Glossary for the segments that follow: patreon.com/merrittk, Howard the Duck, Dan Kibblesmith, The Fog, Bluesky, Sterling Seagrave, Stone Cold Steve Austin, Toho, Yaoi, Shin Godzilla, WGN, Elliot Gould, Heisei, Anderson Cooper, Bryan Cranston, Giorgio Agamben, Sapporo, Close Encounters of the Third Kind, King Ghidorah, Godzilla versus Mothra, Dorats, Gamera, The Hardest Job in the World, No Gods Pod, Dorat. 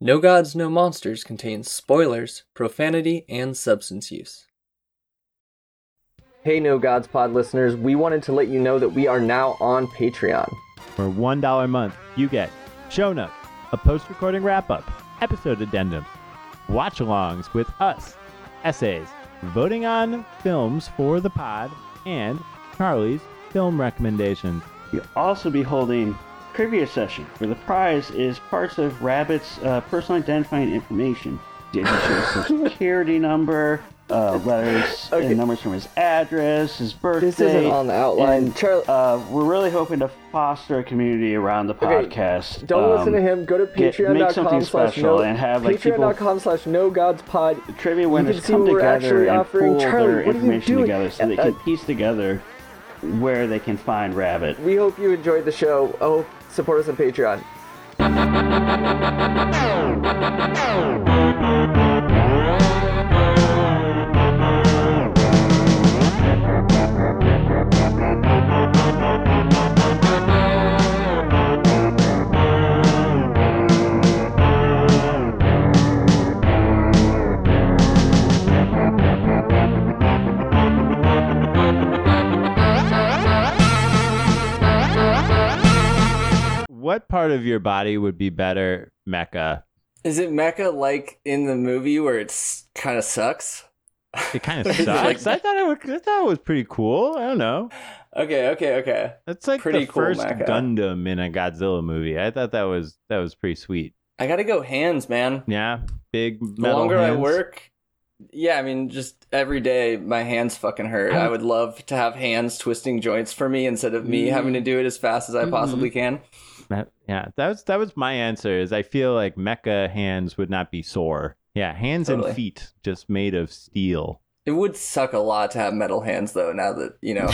No Gods, No Monsters contains spoilers, profanity, and substance use. Hey No Gods Pod listeners, we wanted to let you know that we are now on Patreon. For $1 a month, you get show notes, a post-recording wrap-up, episode addendum, watch-alongs with us, essays, voting on films for the pod, and Charlie's film recommendations. You'll also be holding trivia session, where the prize is parts of Rabbit's personal identifying information. Did he choose his social security number, letters, okay, and numbers from his address, his birthday. This isn't on the outline. And, we're really hoping to foster a community around the podcast. Okay, don't listen to him. Go to patreon.com/nogodspod. The trivia winners come together and pool their information together so they can piece together where they can find Rabbit. We hope you enjoyed the show. Oh, support us on Patreon. What part of your body would be better mecha? Is it mecha like in the movie where it kind of sucks? It kind of sucks? I thought it was pretty cool. I don't know. Okay. That's like pretty the cool first mecha. Gundam in a Godzilla movie. I thought that was pretty sweet. I gotta go hands, man. Yeah, big metal hands. The longer I work, yeah, I mean, just every day my hands fucking hurt. I would love to have hands twisting joints for me instead of me having to do it as fast as I possibly can. That was my answer. Is I feel like mecha hands would not be sore. Yeah, hands totally. And feet just made of steel. It would suck a lot to have metal hands, though. Now that you know,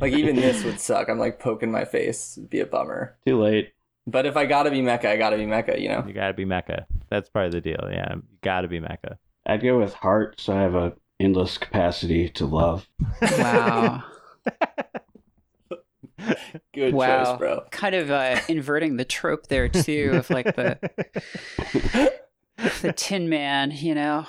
like even this would suck. I'm like poking my face. It'd be a bummer. Too late. But if I gotta be mecha, I gotta be mecha. You know, you gotta be mecha. That's part of the deal. Yeah, you gotta be mecha. I'd go with heart, so I have an endless capacity to love. Wow. Good choice, bro. Kind of inverting the trope there too, of like the Tin Man, you know.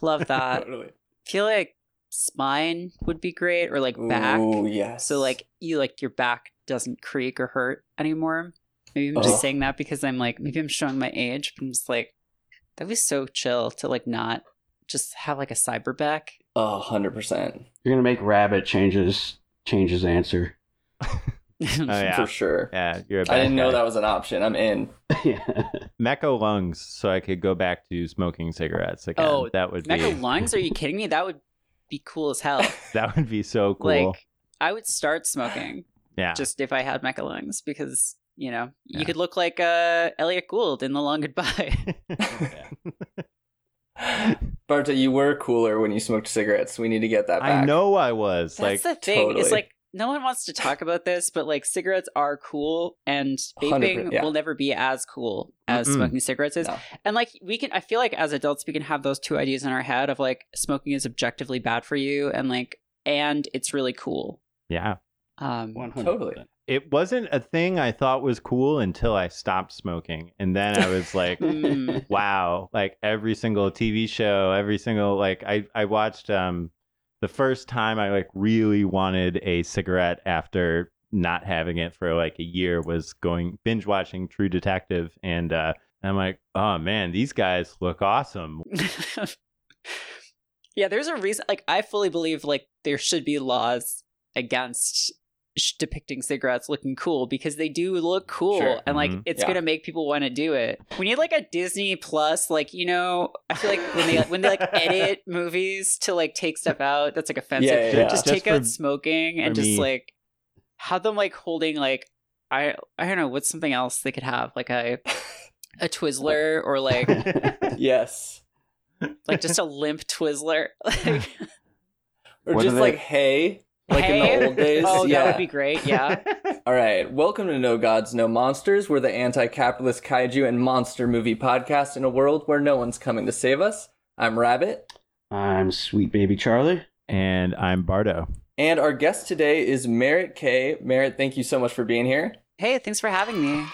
Love that. Totally. I feel like spine would be great, or like back. Ooh, yes. So like you like your back doesn't creak or hurt anymore. Maybe I'm just saying that because I'm like maybe I'm showing my age, but I'm just like that'd be so chill to like not just have like a cyber back. 100%. You're gonna make Rabbit change his answer. Oh, yeah. For sure. Yeah, you're a bad I didn't guy. Know that was an option. I'm in. Yeah. Mecha lungs, so I could go back to smoking cigarettes again. Oh, that would mecha be mecha lungs? Are you kidding me? That would be cool as hell. That would be so cool. Like, I would start smoking. Yeah. Just if I had mecha lungs, because you know you could look like Elliot Gould in The Long Goodbye. Barta, you were cooler when you smoked cigarettes. We need to get that back. I know I was. That's like, the thing. Totally. It's like. No one wants to talk about this, but like cigarettes are cool, and vaping will never be as cool as smoking cigarettes is. No. And like we can, I feel like as adults, we can have those two ideas in our head of like smoking is objectively bad for you, and like and it's really cool. Yeah, 100%. Totally. It wasn't a thing I thought was cool until I stopped smoking, and then I was like, wow! Like every single TV show, every single like I watched. The first time I like really wanted a cigarette after not having it for like a year was going binge watching True Detective, and I'm like, oh man, these guys look awesome. Yeah, there's a reason. Like, I fully believe like there should be laws against depicting cigarettes looking cool because they do look cool, sure. And like it's gonna make people want to do it. We need like a Disney Plus, like, you know, I feel like when they like edit movies to like take stuff out that's like offensive, just take out smoking and just like have them like holding like I don't know what's something else they could have, like a Twizzler or like yes, like just a limp Twizzler, like or what just like hay. Like in the old days? Oh, yeah. That would be great, yeah. All right. Welcome to No Gods, No Monsters. We're the anti-capitalist kaiju and monster movie podcast in a world where no one's coming to save us. I'm Rabbit. I'm Sweet Baby Charlie. And I'm Bardo. And our guest today is Merritt K. Merritt, thank you so much for being here. Hey, thanks for having me.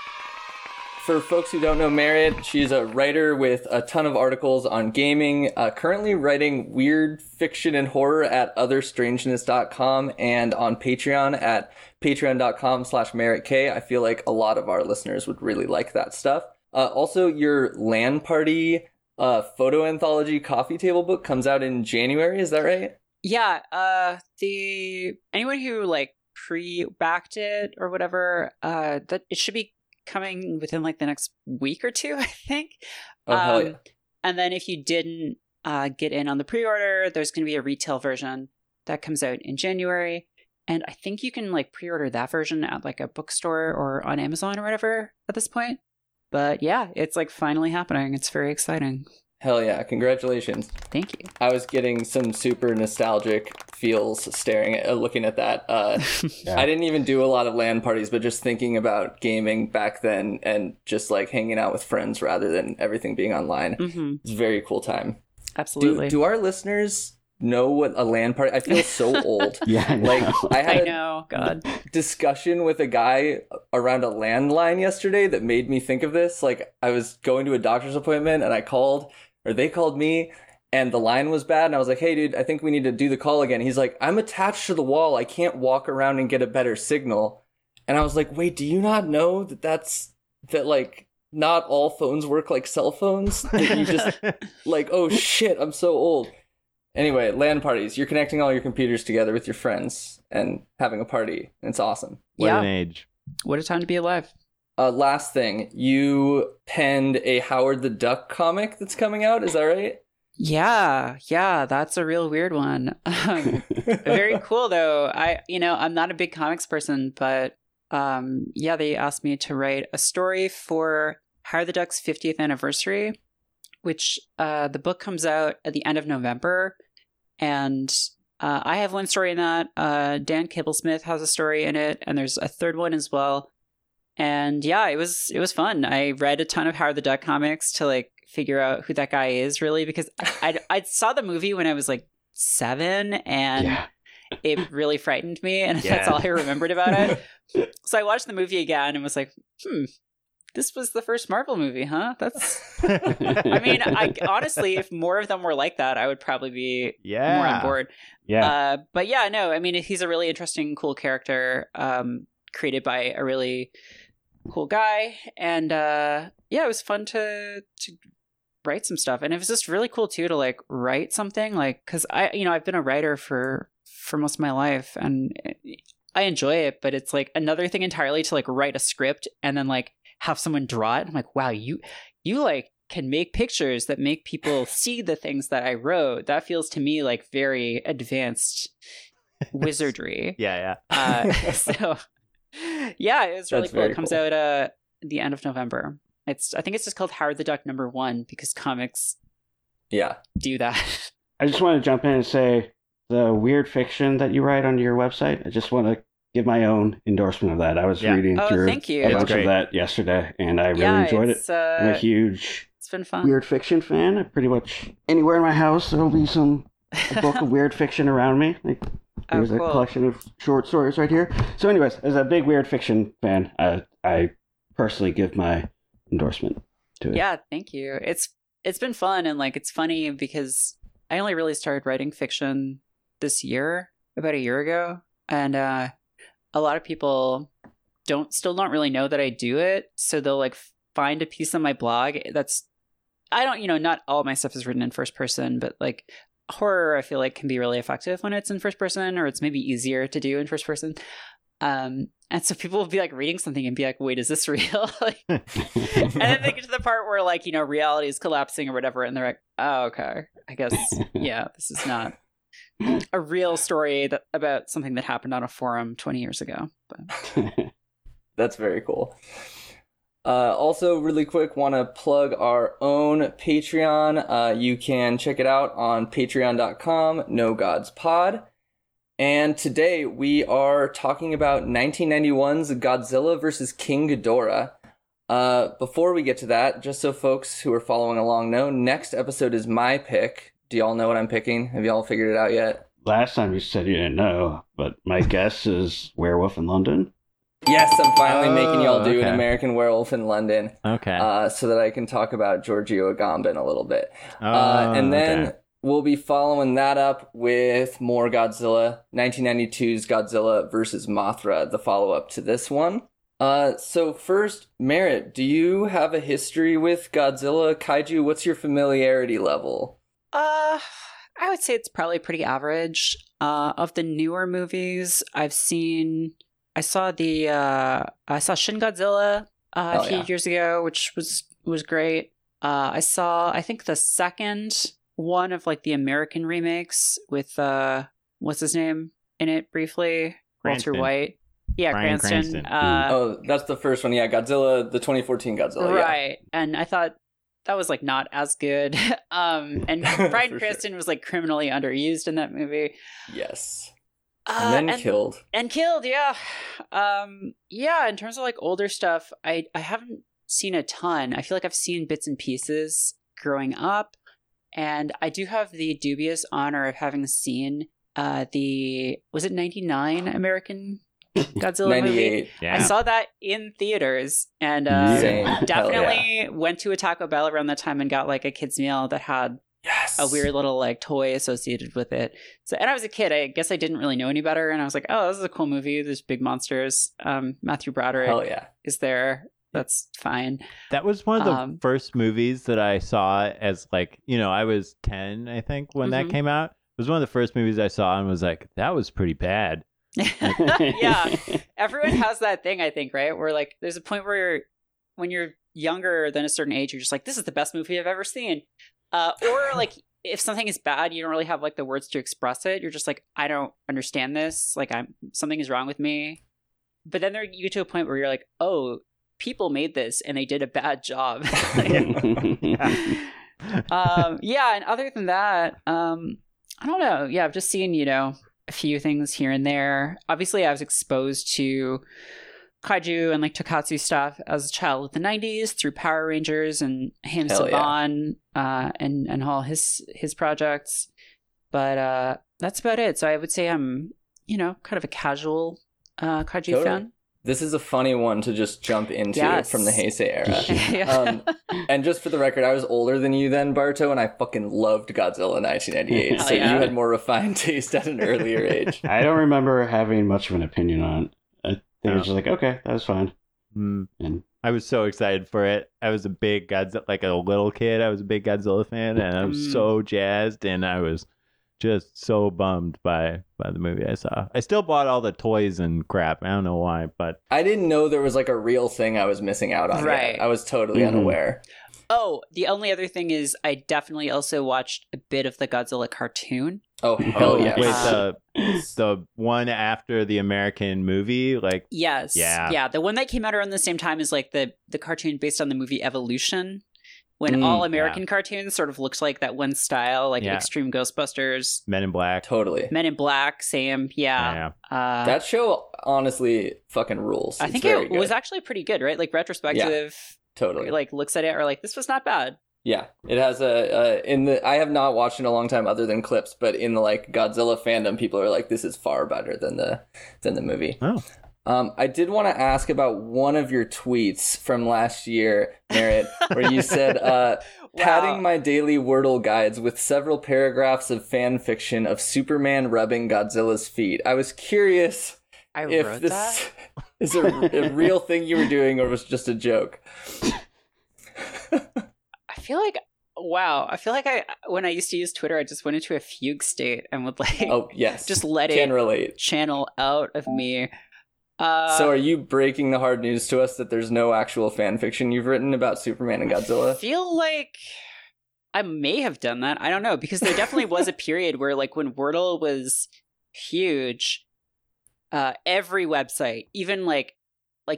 For folks who don't know Merritt, she's a writer with a ton of articles on gaming, currently writing weird fiction and horror at otherstrangeness.com and on Patreon at patreon.com/Merritt K. I feel like a lot of our listeners would really like that stuff. Also, your LAN party photo anthology coffee table book comes out in January. Is that right? Yeah. The anyone who like pre-backed it or whatever, that it should be coming within like the next week or two, I think. Oh, hell yeah. And then if you didn't get in on the pre-order, there's going to be a retail version that comes out in January. And I think you can like pre-order that version at like a bookstore or on Amazon or whatever at this point. But yeah, it's like finally happening. It's very exciting. Hell yeah. Congratulations. Thank you. I was getting some super nostalgic feels staring at, looking at that. Yeah. I didn't even do a lot of LAN parties, but just thinking about gaming back then and just like hanging out with friends rather than everything being online. Mm-hmm. It's a very cool time. Absolutely. Do our listeners know what a LAN party? I feel so old. Yeah, I know. Like I had a discussion with a guy around a landline yesterday that made me think of this. Like I was going to a doctor's appointment and I called, or they called me, and the line was bad. And I was like, hey, dude, I think we need to do the call again. He's like, I'm attached to the wall. I can't walk around and get a better signal. And I was like, wait, do you not know that that's like not all phones work like cell phones? That you just like, oh, shit, I'm so old. Anyway, LAN parties. You're connecting all your computers together with your friends and having a party. It's awesome. What an age. What a time to be alive. Last thing, you penned a Howard the Duck comic that's coming out. Is that right? Yeah, that's a real weird one. Very cool, though. I'm not a big comics person, but yeah, they asked me to write a story for Howard the Duck's 50th anniversary, which the book comes out at the end of November. And I have one story in that. Dan Kibblesmith has a story in it, and there's a third one as well. And yeah, it was fun. I read a ton of Howard the Duck comics to like figure out who that guy is, really, because I saw the movie when I was like 7, and it really frightened me, and that's all I remembered about it. So I watched the movie again and was like, this was the first Marvel movie, huh? That's I mean, I honestly, if more of them were like that, I would probably be more on board. Yeah. But yeah, no, I mean, he's a really interesting, cool character, created by a really cool guy. And it was fun to write some stuff. And it was just really cool too to like write something, like, because I've been a writer for most of my life, and I enjoy it, but it's like another thing entirely to like write a script and then like have someone draw it. I'm like, wow, you like can make pictures that make people see the things that I wrote. That feels to me like very advanced wizardry. So yeah, it was really cool. It comes out the end of November. I think it's just called Howard the Duck #1 because comics do that. I just want to jump in and say the weird fiction that you write on your website, I just want to give my own endorsement of that. I was reading through a bunch of that yesterday, and I really enjoyed it. I'm a huge weird fiction fan. I pretty much anywhere in my house there will be a book of weird fiction around me. Like, there's a collection of short stories right here. So anyways, as a big weird fiction fan, I personally give my endorsement to it. Yeah, thank you. It's been fun, and like it's funny because I only really started writing fiction this year, about a year ago, and a lot of people don't really know that I do it, so they'll like find a piece on my blog that's not all my stuff is written in first person, but like horror, I feel like, can be really effective when it's in first person, or it's maybe easier to do in first person. And so people will be like reading something and be like, wait, is this real? Like, and then they get to the part where like, reality is collapsing or whatever, and they're like, oh, okay, I guess, yeah, this is not a real story about something that happened on a forum 20 years ago. But that's very cool. Also, really quick, want to plug our own Patreon. You can check it out on patreon.com, No Gods Pod. And today we are talking about 1991's Godzilla versus King Ghidorah. Before we get to that, just so folks who are following along know, next episode is my pick. Do y'all know what I'm picking? Have y'all figured it out yet? Last time you said you didn't know, but my guess is Werewolf in London. Yes, I'm finally making y'all do An American Werewolf in London. Okay. So that I can talk about Giorgio Agamben a little bit. And then we'll be following that up with more Godzilla, 1992's Godzilla versus Mothra, the follow-up to this one. So first, Merritt, do you have a history with Godzilla, kaiju? What's your familiarity level? I would say it's probably pretty average. Of the newer movies I've seen, I saw Shin Godzilla a few years ago, which was great. I saw, I think, the second one of like the American remakes with what's his name in it briefly, Cranston. Walter White. Yeah, Bryan Cranston. That's the first one. Yeah, Godzilla, the 2014 Godzilla. Right, yeah. And I thought that was like not as good. And Bryan Cranston was like criminally underused in that movie. Yes. And then killed, yeah. Yeah, in terms of like older stuff, I haven't seen a ton. I feel like I've seen bits and pieces growing up. And I do have the dubious honor of having seen was it 99 American Godzilla 98. Movie? Yeah. I saw that in theaters and definitely went to a Taco Bell around that time and got like a kid's meal that had a weird little like toy associated with it. So, and I was a kid, I guess I didn't really know any better. And I was like, oh, this is a cool movie. There's big monsters. Matthew Broderick is there. That's fine. That was one of the first movies that I saw as like, you know, I was 10, I think, when that came out. It was one of the first movies I saw and was like, that was pretty bad. Yeah. Everyone has that thing, I think, right? Where like, there's a point where when you're younger than a certain age, you're just like, this is the best movie I've ever seen. Or like if something is bad, you don't really have like the words to express it. You're just like, I don't understand this. Like something is wrong with me. But then you get to a point where you're like, oh, people made this and they did a bad job. And other than that, I don't know. Yeah, I've just seen, you know, a few things here and there. Obviously, I was exposed to kaiju and like tokusatsu stuff as a child of the 90s through Power Rangers and Haim Saban and all his projects, but that's about it. So I would say I'm, you know, kind of a casual kaiju fan. This is a funny one to just jump into from the Heisei era. And just for the record, I was older than you then, Barto, and I fucking loved Godzilla 1998. So you had more refined taste at an earlier age. I don't remember having much of an opinion on it. They were just like, okay, that was fine. And I was so excited for it. I was a big Godzilla, like a little kid, I was a big Godzilla fan, and I was so jazzed, and I was just so bummed by the movie I saw. I still bought all the toys and crap. I don't know why, but I didn't know there was like a real thing I was missing out on. Right. I was totally unaware. Oh, the only other thing is I definitely also watched a bit of the Godzilla cartoon. Oh, hell yeah. Wait, the one after the American movie? Like, yes. Yeah, the one that came out around the same time is like the cartoon based on the movie Evolution, when all American cartoons sort of looked like that one style, like Extreme Ghostbusters. Men in Black. Totally. Men in Black, same. Yeah. That show honestly fucking rules. I think it was actually pretty good, right? Like retrospective. Yeah. Totally. Like looks at it or like, this was not bad. Yeah. It has I have not watched in a long time other than clips, but in the like Godzilla fandom, people are like, this is far better than the movie. Oh. I did want to ask about one of your tweets from last year, Merritt, where you said, padding my daily Wordle guides with several paragraphs of fan fiction of Superman rubbing Godzilla's feet. I was curious if this is a real thing you were doing or was just a joke. I feel like when I used to use Twitter, I just went into a fugue state and would like just let it channel out of me. So are you breaking the hard news to us that there's no actual fan fiction you've written about Superman and Godzilla? I feel like I may have done that. I don't know, because there definitely was a period where like when Wordle was huge, every website, even like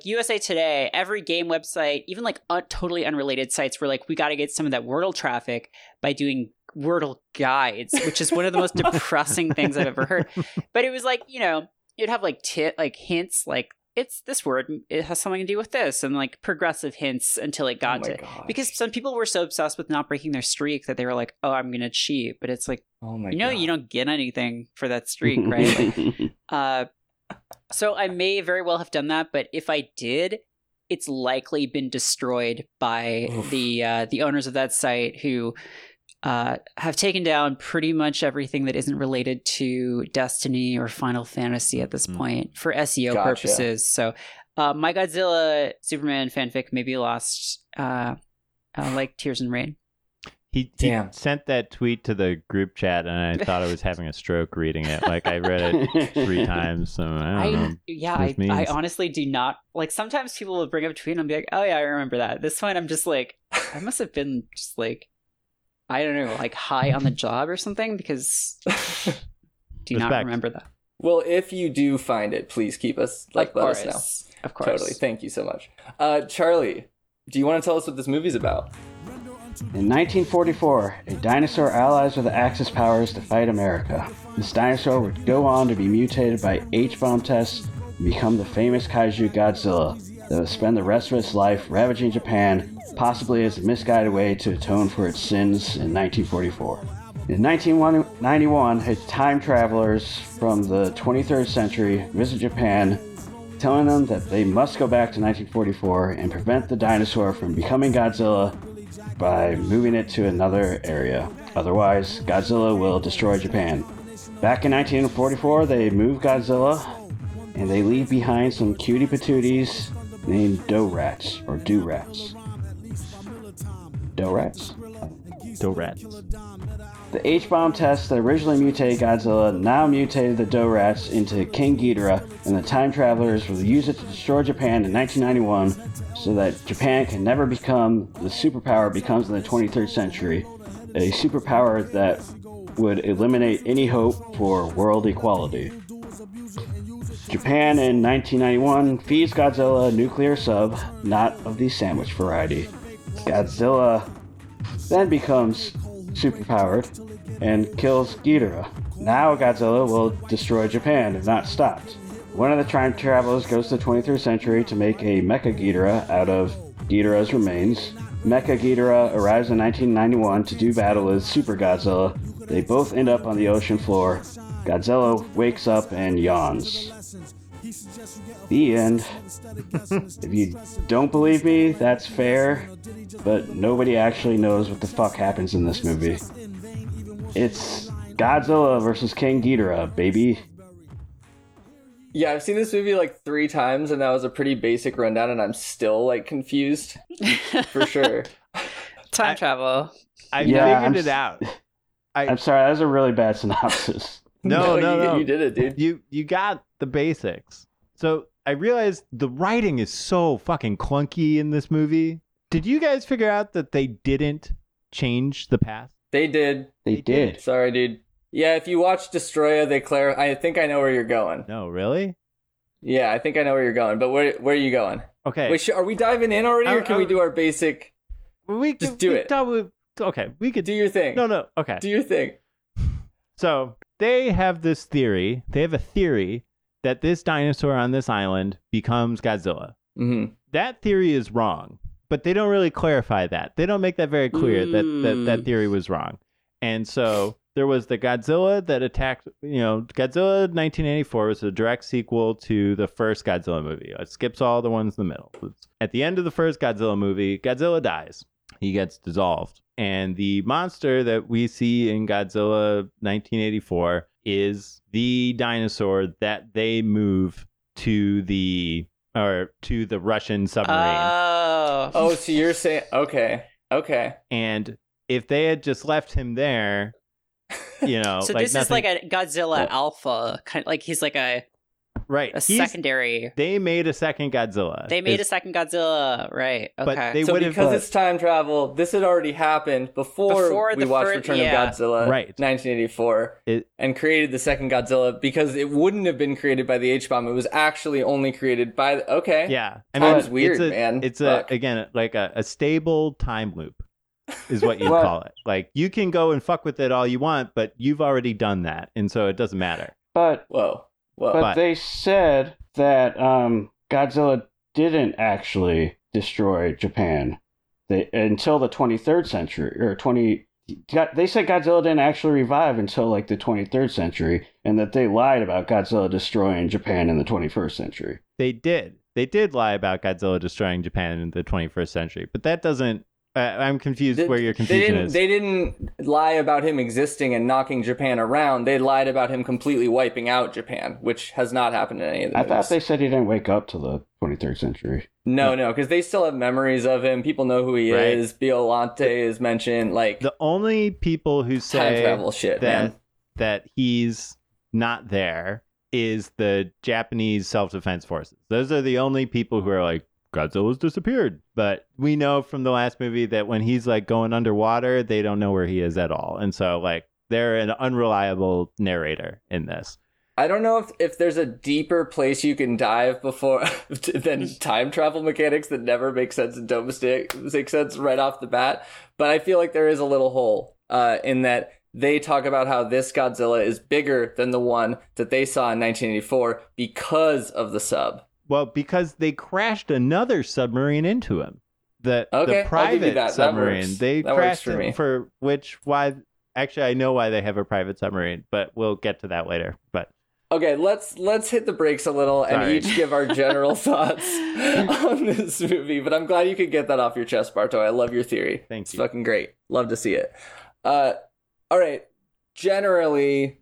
USA Today, every game website, even like totally unrelated sites were like, we got to get some of that Wordle traffic by doing Wordle guides, which is one of the most depressing things I've ever heard. But it was like, you know, you'd have like hints, like it's this word, it has something to do with this, and like progressive hints until it got because some people were so obsessed with not breaking their streak that they were like, oh, I'm gonna cheat, but it's like, you know, you don't get anything for that streak, right? So I may very well have done that, but if I did, it's likely been destroyed by the owners of that site who have taken down pretty much everything that isn't related to Destiny or Final Fantasy at this point for SEO purposes. So my Godzilla Superman fanfic maybe lost like Tears in Rain. He sent that tweet to the group chat, and I thought I was having a stroke reading it. Like, I read it 3 times. So I don't know. Yeah, I honestly do not. Like, sometimes people will bring up a tweet, and I'll be like, oh, yeah, I remember that. At this point, I'm just like, I must have been just like, I don't know, like high on the job or something, because not remember that. Well, if you do find it, please keep us, let us know. Of course. Totally. Thank you so much. Charlie, do you want to tell us what this movie's about? In 1944, a dinosaur allies with the Axis powers to fight America. This dinosaur would go on to be mutated by H-bomb tests and become the famous kaiju Godzilla that would spend the rest of its life ravaging Japan, possibly as a misguided way to atone for its sins in 1944. In 1991, time travelers from the 23rd century visit Japan, telling them that they must go back to 1944 and prevent the dinosaur from becoming Godzilla by moving it to another area. Otherwise, Godzilla will destroy Japan. Back in 1944, they move Godzilla, and they leave behind some cutie patooties named Dorats, or Dorats. Dorats? Dorats. The H-bomb test that originally mutated Godzilla now mutated the Dorats into King Ghidorah, and the time travelers will use it to destroy Japan in 1991 so that Japan can never become the superpower it becomes in the 23rd century, a superpower that would eliminate any hope for world equality. Japan in 1991 feeds Godzilla a nuclear sub, not of the sandwich variety. Godzilla then becomes superpowered and kills Ghidorah. Now Godzilla will destroy Japan if not stopped. One of the time travelers goes to the 23rd century to make a Mecha Ghidorah out of Ghidorah's remains. Mecha Ghidorah arrives in 1991 to do battle with Super Godzilla. They both end up on the ocean floor. Godzilla wakes up and yawns. The end. If you don't believe me, that's fair, but nobody actually knows what the fuck happens in this movie. It's Godzilla versus King Ghidorah, baby. Yeah, I've seen this movie like 3 times, and that was a pretty basic rundown, and I'm still like confused for sure. Time travel. I figured it out. I'm sorry, that was a really bad synopsis. No, you did it, dude. You got the basics. So I realized the writing is so fucking clunky in this movie. Did you guys figure out that they didn't change the past? They did. They did. Sorry, dude. Yeah, if you watch Destroya, they clarify. I think I know where you're going. No, really? Yeah, I think I know where you're going. But where are you going? Okay. Wait, are we diving in already, or can we do our basic? We could do your thing. No. Okay. Do your thing. So they have this theory. They have a theory that this dinosaur on this island becomes Godzilla. Mm-hmm. That theory is wrong, but they don't really clarify that. They don't make that very clear that theory was wrong. And so there was the Godzilla that attacked, Godzilla 1984 was a direct sequel to the first Godzilla movie. It skips all the ones in the middle. At the end of the first Godzilla movie, Godzilla dies. He gets dissolved. And the monster that we see in Godzilla 1984 is the dinosaur that they move to the Russian submarine. Oh, so you're saying okay. And if they had just left him there, so like this is like a Godzilla alpha kind of, like he's like secondary. They made a second Godzilla. Right. Okay. But they it's time travel, this had already happened before we watched Return of Godzilla, right, 1984, and created the second Godzilla because it wouldn't have been created by the H-bomb. It was actually only created by the... Okay. Yeah. I mean, it's weird, man. It's a stable time loop is what you call it. Like, you can go and fuck with it all you want, but you've already done that, and so it doesn't matter. But they said that Godzilla didn't actually destroy Japan until the 23rd century, or 20, They said Godzilla didn't actually revive until like the 23rd century, and that they lied about Godzilla destroying Japan in the 21st century. They did. They did lie about Godzilla destroying Japan in the 21st century, but that doesn't... I'm confused where your confusion is. They didn't lie about him existing and knocking Japan around. They lied about him completely wiping out Japan, which has not happened in any of the movies. I thought they said he didn't wake up till the 23rd century. No, because they still have memories of him. People know who he is. Biollante is mentioned. Like, the only people who say time travel shit, that he's not there is the Japanese self-defense forces. Those are the only people who are like, Godzilla's disappeared. But we know from the last movie that when he's like going underwater, they don't know where he is at all. And so like they're an unreliable narrator in this. I don't know if there's a deeper place you can dive before than time travel mechanics that never make sense and don't make sense right off the bat. But I feel like there is a little hole in that they talk about how this Godzilla is bigger than the one that they saw in 1984 because of the sub. Well, because they crashed another submarine into him. The private submarine. They crashed for which why actually I know why they have a private submarine, but we'll get to that later. But okay, let's hit the brakes a little and each give our general thoughts on this movie. But I'm glad you could get that off your chest, Barto. I love your theory. Thank you. It's fucking great. Love to see it. All right. Generally,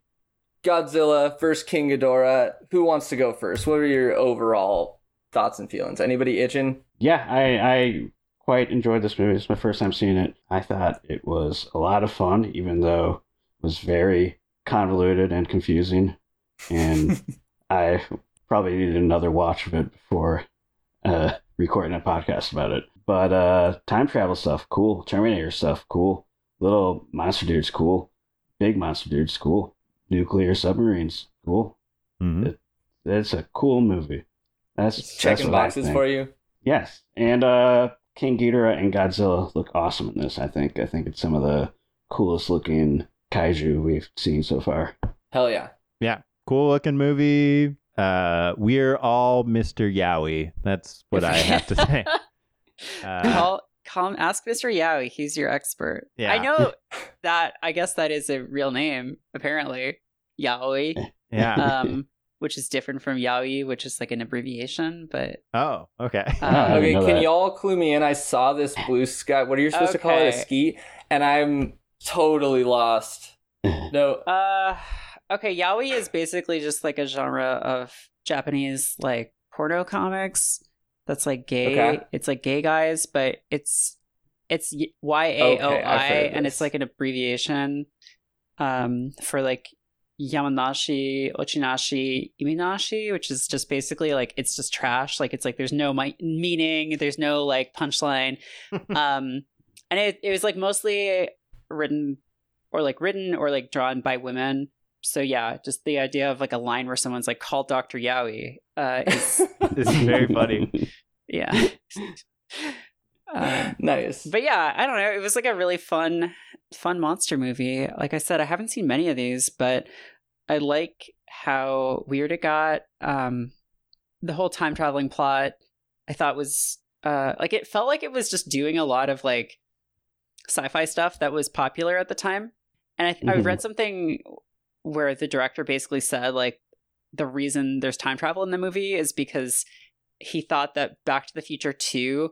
Godzilla versus King Ghidorah. Who wants to go first? What are your overall thoughts and feelings? Anybody itching? Yeah, I quite enjoyed this movie. It's my first time seeing it. I thought it was a lot of fun, even though it was very convoluted and confusing. And I probably needed another watch of it before recording a podcast about it. But time travel stuff, cool. Terminator stuff, cool. Little monster dudes, cool. Big monster dudes, cool. Nuclear submarines, cool. Mm-hmm. It's a cool movie. That's checking boxes for you. Yes, and King Ghidorah and Godzilla look awesome in this. I think it's some of the coolest looking kaiju we've seen so far. Hell yeah, yeah, cool looking movie. We're all Mr. Yowie. That's what I have to say. Call him, ask Mr. Yowie. He's your expert. Yeah. I know that. I guess that is a real name, apparently. Yowie. Yeah. Which is different from Yaoi, which is like an abbreviation, but... Oh, okay. Okay, can y'all clue me in? I saw this blue sky. What are you supposed to call it? A skeet? And I'm totally lost. No. Okay, Yaoi is basically just like a genre of Japanese, like, porno comics. That's like gay. Okay. It's like gay guys, but it's YAOI, and it's like an abbreviation for like Yamanashi, Ochinashi, Iminashi, which is just basically like it's just trash. Like it's like there's no meaning, there's no like punchline, and it was like mostly written or drawn by women. So yeah, just the idea of like a line where someone's like, call Dr. Yowie is very funny. Yeah. Nice. But yeah, I don't know. It was like a really fun monster movie. Like I said, I haven't seen many of these, but I like how weird it got. The whole time traveling plot I thought was like it felt like it was just doing a lot of like sci-fi stuff that was popular at the time. And I read something where the director basically said, like, the reason there's time travel in the movie is because he thought that Back to the Future 2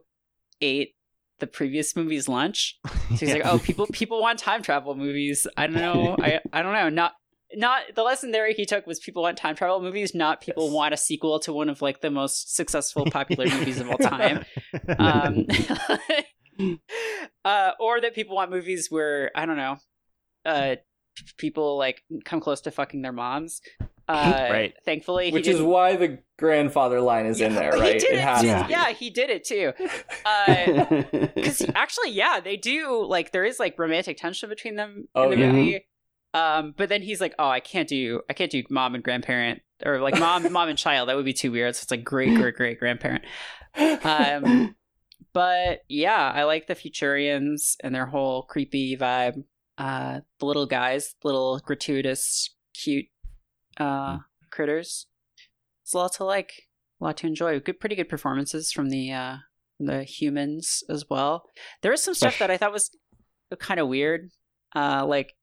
ate the previous movie's lunch. So he's like, oh, people want time travel movies. I don't know. I don't know. Not the lesson there he took was people want time travel movies, not people want a sequel to one of like the most successful popular movies of all time. Or that people want movies where, I don't know, people like come close to fucking their moms. Right. Thankfully, which is why the grandfather line is in there, right? He did it too. Because actually, yeah, they do. Like, there is like romantic tension between them in the movie. But then he's like, "Oh, I can't do mom and grandparent, or like mom and child. That would be too weird." So it's like great grandparent. But yeah, I like the Futurians and their whole creepy vibe. The little guys, little gratuitous, cute critters. It's a lot to like, a lot to enjoy. Pretty good performances from the humans as well. There is some stuff that I thought was kind of weird. like,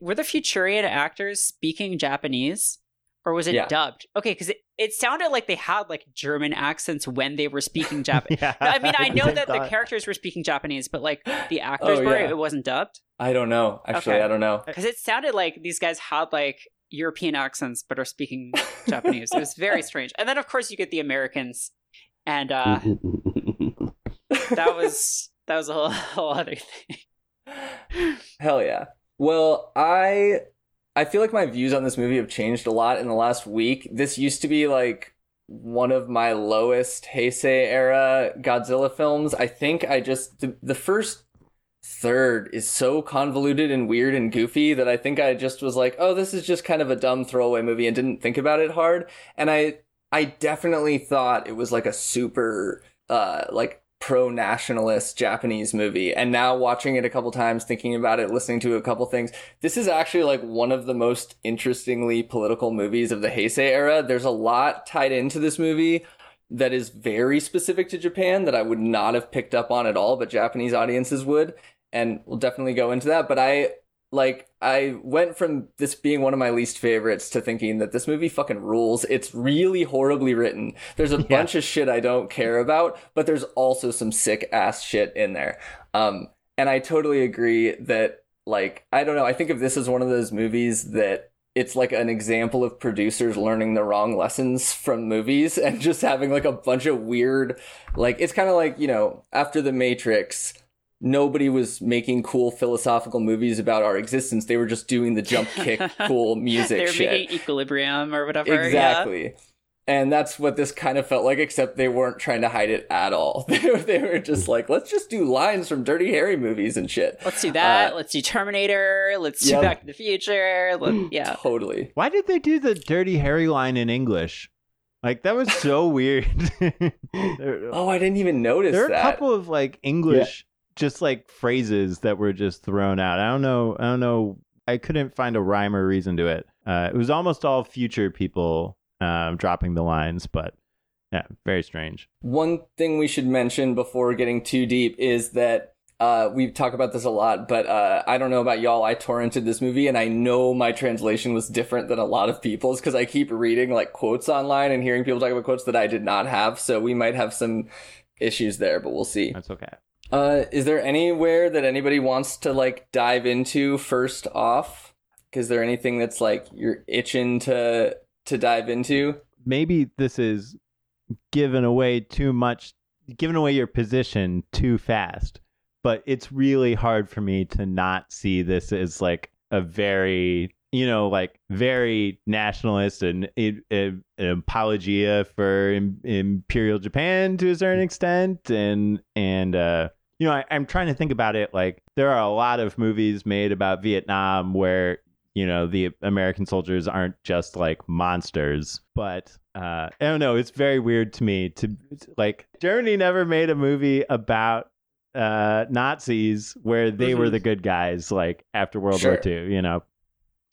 were the Futurian actors speaking Japanese, or was it dubbed? Okay, because it sounded like they had like German accents when they were speaking Japanese. I mean, I know that the characters were speaking Japanese, but like the actors it wasn't dubbed. I don't know. Actually, I don't know. Because it sounded like these guys had like European accents, but are speaking Japanese. It was very strange. And then, of course, you get the Americans, and that was a whole other thing. Hell yeah. Well, I feel like my views on this movie have changed a lot in the last week. This used to be like one of my lowest Heisei era Godzilla films. I think I just, the first third is so convoluted and weird and goofy that I think I just was like, oh, this is just kind of a dumb throwaway movie and didn't think about it hard. And I definitely thought it was like a super, like, pro-nationalist Japanese movie, and now watching it a couple times, thinking about it, listening to a couple things, this is actually like one of the most interestingly political movies of the Heisei era. There's a lot tied into this movie that is very specific to Japan that I would not have picked up on at all, but Japanese audiences would, and we'll definitely go into that. But I went from this being one of my least favorites to thinking that this movie fucking rules. It's really horribly written. There's a bunch of shit I don't care about, but there's also some sick ass shit in there. And I totally agree that, like, I don't know. I think of this as one of those movies that it's like an example of producers learning the wrong lessons from movies and just having like a bunch of weird, like, it's kind of like, you know, after The Matrix, nobody was making cool philosophical movies about our existence. They were just doing the jump kick cool music they were shit. They were making Equilibrium or whatever. Exactly. Yeah. And that's what this kind of felt like, except they weren't trying to hide it at all. They were just like, let's just do lines from Dirty Harry movies and shit. Let's do that. Let's do Terminator. Let's do Back to the Future. Yeah. Totally. Why did they do the Dirty Harry line in English? Like, that was so weird. Oh, I didn't even notice that. There are a couple of, like, English... Yeah. Just like phrases that were just thrown out. I don't know. I couldn't find a rhyme or reason to it. It was almost all future people dropping the lines, but yeah, very strange. One thing we should mention before getting too deep is that we talk about this a lot, but I don't know about y'all. I torrented this movie, and I know my translation was different than a lot of people's because I keep reading like quotes online and hearing people talk about quotes that I did not have. So we might have some issues there, but we'll see. That's okay. Is there anywhere that anybody wants to like dive into first off? Is there anything that's like you're itching to dive into? Maybe this is giving away too much, giving away your position too fast, but it's really hard for me to not see this as like a very, you know, like very nationalist and an apologia for Imperial Japan to a certain extent, and you know, I'm trying to think about it. Like, there are a lot of movies made about Vietnam where, you know, the American soldiers aren't just like monsters. But I don't know. It's very weird to me to like Germany never made a movie about Nazis where they were the good guys, like after World War II, you know.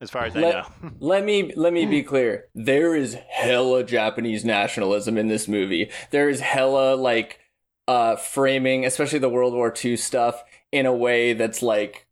As far as I know. Let me be clear. There is hella Japanese nationalism in this movie. There is hella like framing, especially the World War II stuff, in a way that's like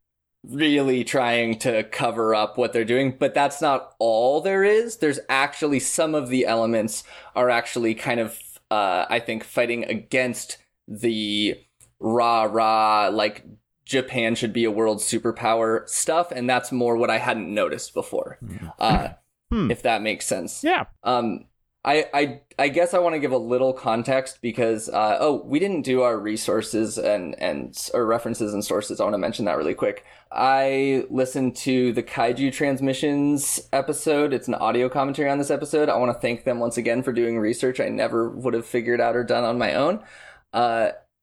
really trying to cover up what they're doing. But that's not all there is. There's actually some of the elements are actually kind of, I think, fighting against the rah-rah, like, Japan should be a world superpower stuff, and that's more what I hadn't noticed before, if that makes sense. Yeah. I guess I want to give a little context because we didn't do our resources and or references and sources. I want to mention that really quick. I listened to the Kaiju Transmissions episode. It's an audio commentary on this episode. I want to thank them once again for doing research I never would have figured out or done on my own.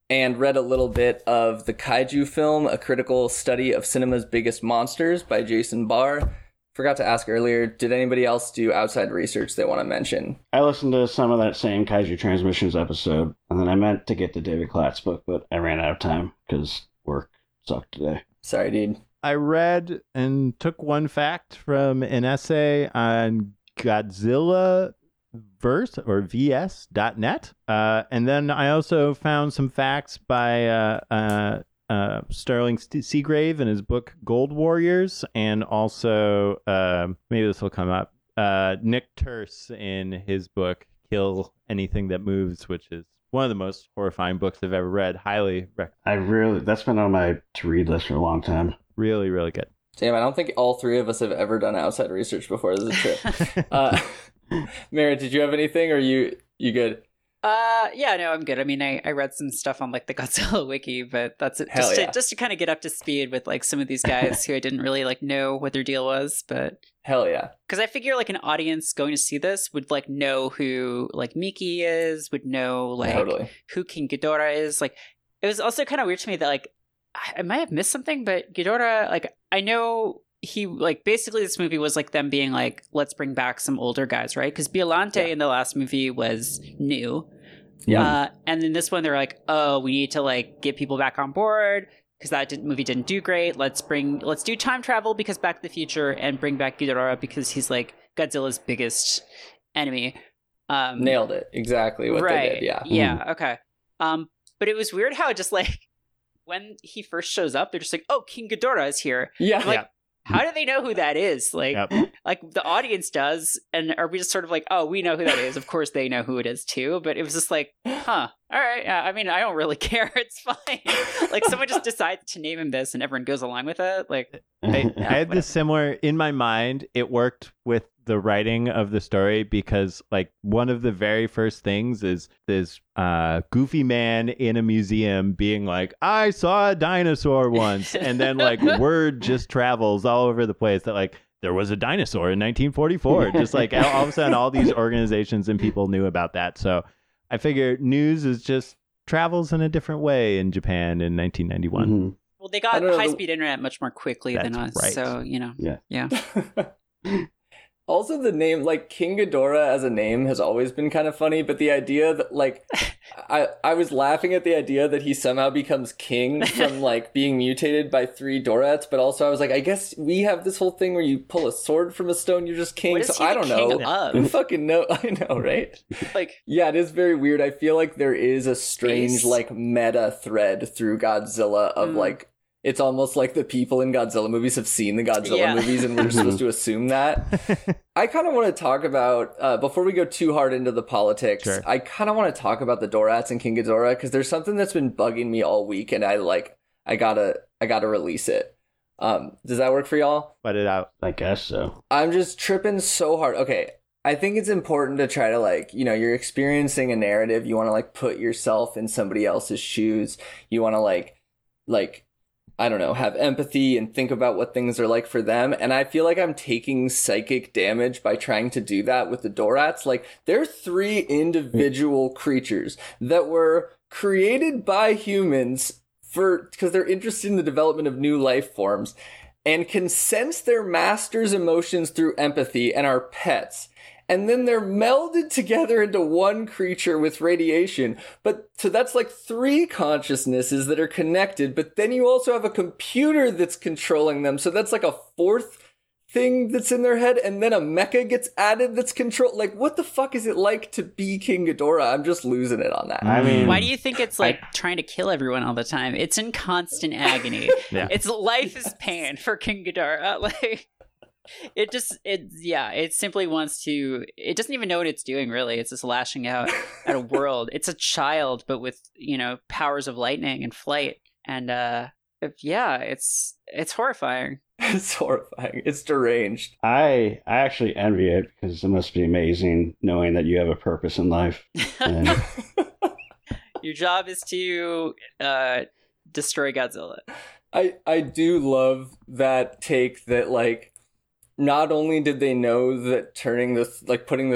And read a little bit of the Kaiju film, A Critical Study of Cinema's Biggest Monsters by Jason Barr. Forgot to ask earlier, did anybody else do outside research they want to mention? I listened to some of that same Kaiju Transmissions episode, and then I meant to get to David Klatt's book, but I ran out of time because work sucked today. Sorry, dude. I read and took one fact from an essay on Godzilla verse or vs.net, and then I also found some facts by Sterling Seagrave in his book Gold Warriors, and also maybe this will come up, Nick Terse in his book Kill Anything That Moves, which is one of the most horrifying books I've ever read. Highly recommend. That's been on my to-read list for a long time. Really, really good. Damn, I don't think all three of us have ever done outside research before. This is a trip. Merritt, did you have anything, or you good? Yeah, no, I'm good. I mean, I read some stuff on like the Godzilla wiki, but that's it. Just to kind of get up to speed with like some of these guys who I didn't really like know what their deal was, but hell yeah. Because I figure like an audience going to see this would like know who like Miki is, would know like who King Ghidorah is. Like, it was also kind of weird to me that like I might have missed something, but Ghidorah, like I know he like basically this movie was like them being like, let's bring back some older guys, right? Because Biollante in the last movie was new. Yeah, and then this one, they're like, "Oh, we need to like get people back on board because that movie didn't do great. Let's do time travel because Back to the Future, and bring back Ghidorah because he's like Godzilla's biggest enemy." Nailed it, exactly what they did. Yeah, okay. But it was weird how just like when he first shows up, they're just like, "Oh, King Ghidorah is here." Yeah, and, like, how do they know who that is? Like, like the audience does, and are we just sort of like, oh, we know who that is? Of course, they know who it is too. But it was just like, huh, all right. I mean, I don't really care. It's fine. Like, someone just decides to name him this, and everyone goes along with it. Like, I had this similar in my mind. It worked with the writing of the story because, like, one of the very first things is this goofy man in a museum being like, I saw a dinosaur once. And then, like, word just travels all over the place that, like, there was a dinosaur in 1944. Just like all of a sudden, all these organizations and people knew about that. So I figure news is just travels in a different way in Japan in 1991. Mm-hmm. Well, they got high-speed internet much more quickly than us. Right. So, you know, yeah. Also, the name, like, King Ghidorah as a name has always been kind of funny, but the idea that, like, I was laughing at the idea that he somehow becomes king from, like, being mutated by 3 Dorats, but also I was like, I guess we have this whole thing where you pull a sword from a stone, you're just king, what is so he I don't king know. Of? Who fucking know? I know, right? Like, yeah, it is very weird. I feel like there is a strange, like, meta thread through Godzilla of, like, it's almost like the people in Godzilla movies have seen the Godzilla movies and we're supposed to assume that. I kind of want to talk about, before we go too hard into the politics, I kind of want to talk about the Dorats and King Ghidorah because there's something that's been bugging me all week and I gotta release it. Does that work for y'all? Let it out. I guess so. I'm just tripping so hard. Okay. I think it's important to try to, like, you know, you're experiencing a narrative. You want to, like, put yourself in somebody else's shoes. You want to, like, I don't know, have empathy and think about what things are like for them. And I feel like I'm taking psychic damage by trying to do that with the Dorats. Like, they're 3 individual creatures that were created by humans because they're interested in the development of new life forms and can sense their master's emotions through empathy and are pets. And then they're melded together into one creature with radiation. But so that's like 3 consciousnesses that are connected. But then you also have a computer that's controlling them. So that's like a 4th thing that's in their head. And then a mecha gets added that's controlled. Like, what the fuck is it like to be King Ghidorah? I'm just losing it on that. I mean, why do you think it's like trying to kill everyone all the time? It's in constant agony. It's life is pain for King Ghidorah. Like, it simply wants to, it doesn't even know what it's doing, really. It's just lashing out at a world. It's a child, but with, you know, powers of lightning and flight. And it's horrifying. It's deranged. I actually envy it because it must be amazing knowing that you have a purpose in life. And your job is to destroy Godzilla. I do love that take that, like, not only did they know that putting the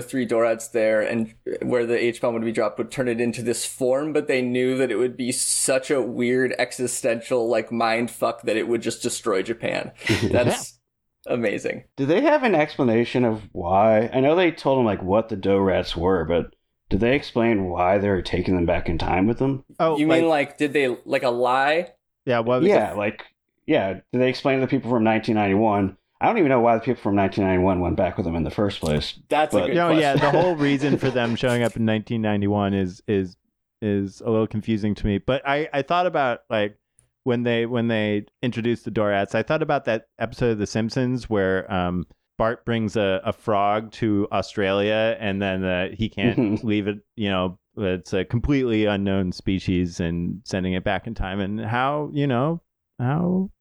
3 Dorats there and where the H-bomb would be dropped would turn it into this form, but they knew that it would be such a weird existential, like, mind fuck that it would just destroy Japan. That's amazing. Do they have an explanation of why? I know they told them, like, what the Dorats were, but did they explain why they were taking them back in time with them? Oh, you mean, like, did they, like, a lie? Yeah, what? Yeah, like, yeah. Did they explain to the people from 1991... I don't even know why the people from 1991 went back with them in the first place. That's a good question. Yeah, the whole reason for them showing up in 1991 is a little confusing to me. But I thought about, like, when they introduced the Dorats, I thought about that episode of The Simpsons where Bart brings a frog to Australia, and then he can't leave it. You know, it's a completely unknown species, and sending it back in time, and how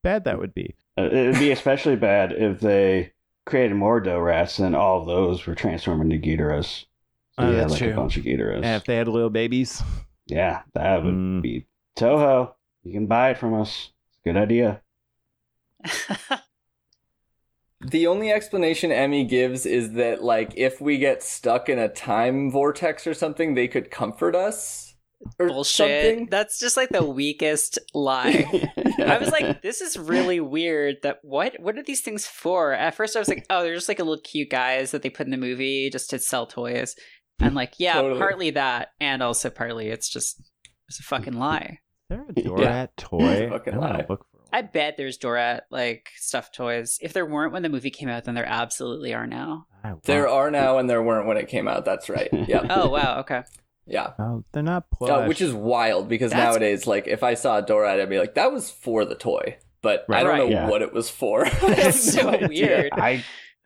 bad that would be. It would be especially bad if they created more Dorats, and all of those were transformed into Ghidorahs. So that's like true. A bunch of Ghidorahs. And if they had little babies. Yeah, that would be Toho. You can buy it from us. It's a good idea. The only explanation Emmy gives is that, like, if we get stuck in a time vortex or something, they could comfort us. Or bullshit. Something. That's just like the weakest lie. I was like, this is really weird. That what are these things for? At first I was like, oh, they're just like a little cute guys that they put in the movie just to sell toys. And like, yeah, totally. Partly that, and also partly it's a fucking lie. Is there a Dorat toy? Fucking lie. I bet there's Dorat like stuffed toys. If there weren't when the movie came out, then there absolutely are now. There are now, and there weren't when it came out. That's right. Yeah. Oh wow. Okay. Yeah. Oh, they're not plush. Which is wild, because nowadays, like, if I saw a Dorat, I'd be like, that was for the toy. But right, I don't know what it was for. That's so weird.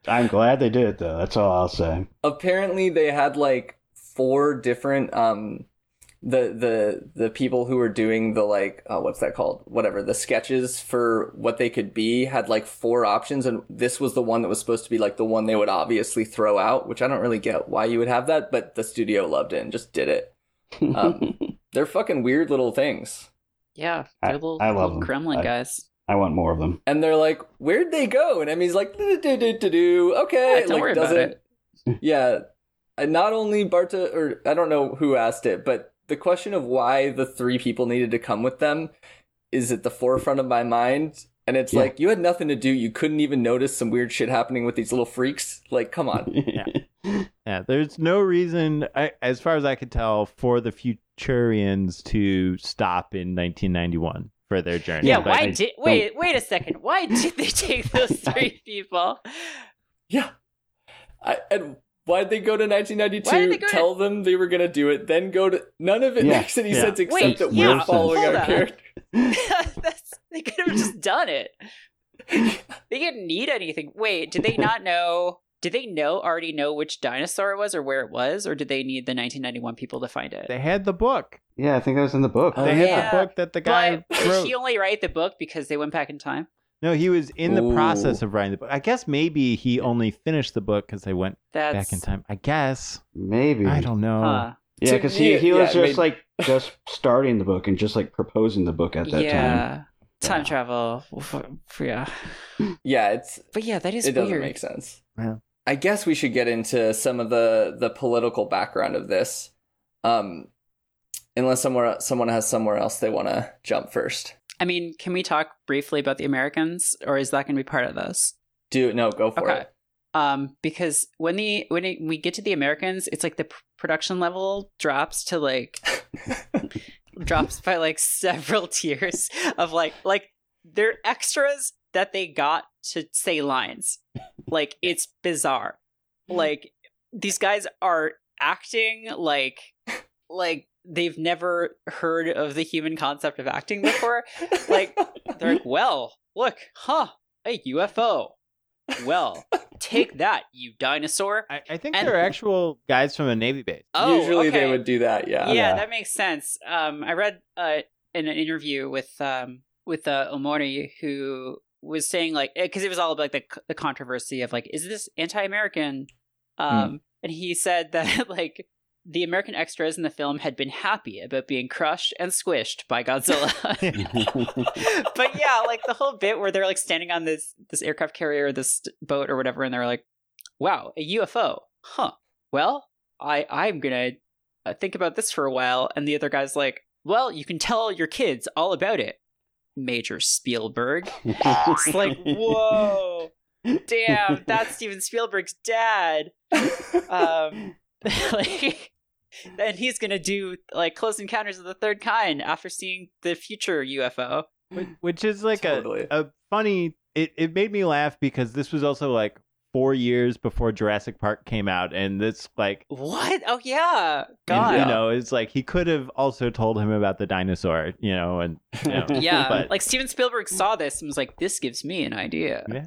I'm glad they did it, though. That's all I'll say. Apparently, they had, like, 4 different... the people who were doing the, like, what's that called? Whatever, the sketches for what they could be had, like, 4 options, and this was the one that was supposed to be, like, the one they would obviously throw out, which I don't really get why you would have that, but the studio loved it and just did it. They're fucking weird little things. Yeah, they're little Kremlin guys. I want more of them. And they're like, where'd they go? And Emmy's like, do-do-do-do-do, okay. Yeah, don't worry about it. Yeah, not only Barta, or I don't know who asked it, but the question of why the 3 people needed to come with them is at the forefront of my mind. And it's like, you had nothing to do. You couldn't even notice some weird shit happening with these little freaks. Like, come on. Yeah. There's no reason, as far as I could tell, for the Futurians to stop in 1991 for their journey. Yeah. Wait a second. Why did they take those 3 people? Yeah. Why'd they go to 1992, tell them they were going to do it, then go to... None of it makes any sense except that we're following our character. They could have just done it. They didn't need anything. Wait, did they not know... Did they already know which dinosaur it was or where it was? Or did they need the 1991 people to find it? They had the book. Yeah, I think that was in the book. Oh, they had the book that the guy wrote. Did he only write the book because they went back in time? No, he was in the process of writing the book. I guess maybe he only finished the book because they went back in time. I guess. Maybe. I don't know. Yeah, because he was just starting the book and just like proposing the book at that time. Time travel. Yeah. Yeah, it's... But yeah, that is weird. It doesn't make sense. Yeah. I guess we should get into some of the political background of this. Unless someone has somewhere else they want to jump first. I mean, can we talk briefly about the Americans, or is that going to be part of this? Go for it. Because when we get to the Americans, it's like the production level drops to like drops by like several tiers of like they're extras that they got to say lines. Like, it's bizarre. Like, these guys are acting like they've never heard of the human concept of acting before. Like, they're like, well, look, a UFO. Well, take that, you dinosaur. I think they're actual guys from a Navy base. Oh, usually they would do that, yeah. That makes sense. I read in an interview with Omori, who was saying, like, because it was all about like the controversy of like, is this anti-American? And he said that like, the American extras in the film had been happy about being crushed and squished by Godzilla. But yeah, like the whole bit where they're like standing on this aircraft carrier, or this boat or whatever, and they're like, wow, a UFO. Huh. Well, I'm going to think about this for a while. And the other guy's like, well, you can tell your kids all about it, Major Spielberg. It's like, whoa, damn, that's Steven Spielberg's dad. Like, and he's gonna do like Close Encounters of the Third Kind after seeing the future UFO, which is like totally. a funny. It made me laugh because this was also like 4 years before Jurassic Park came out, and it's like... What? Oh, yeah. God. And, you know, it's like he could have also told him about the dinosaur, you know, and... You know, yeah, but... like Steven Spielberg saw this and was like, this gives me an idea. Yeah.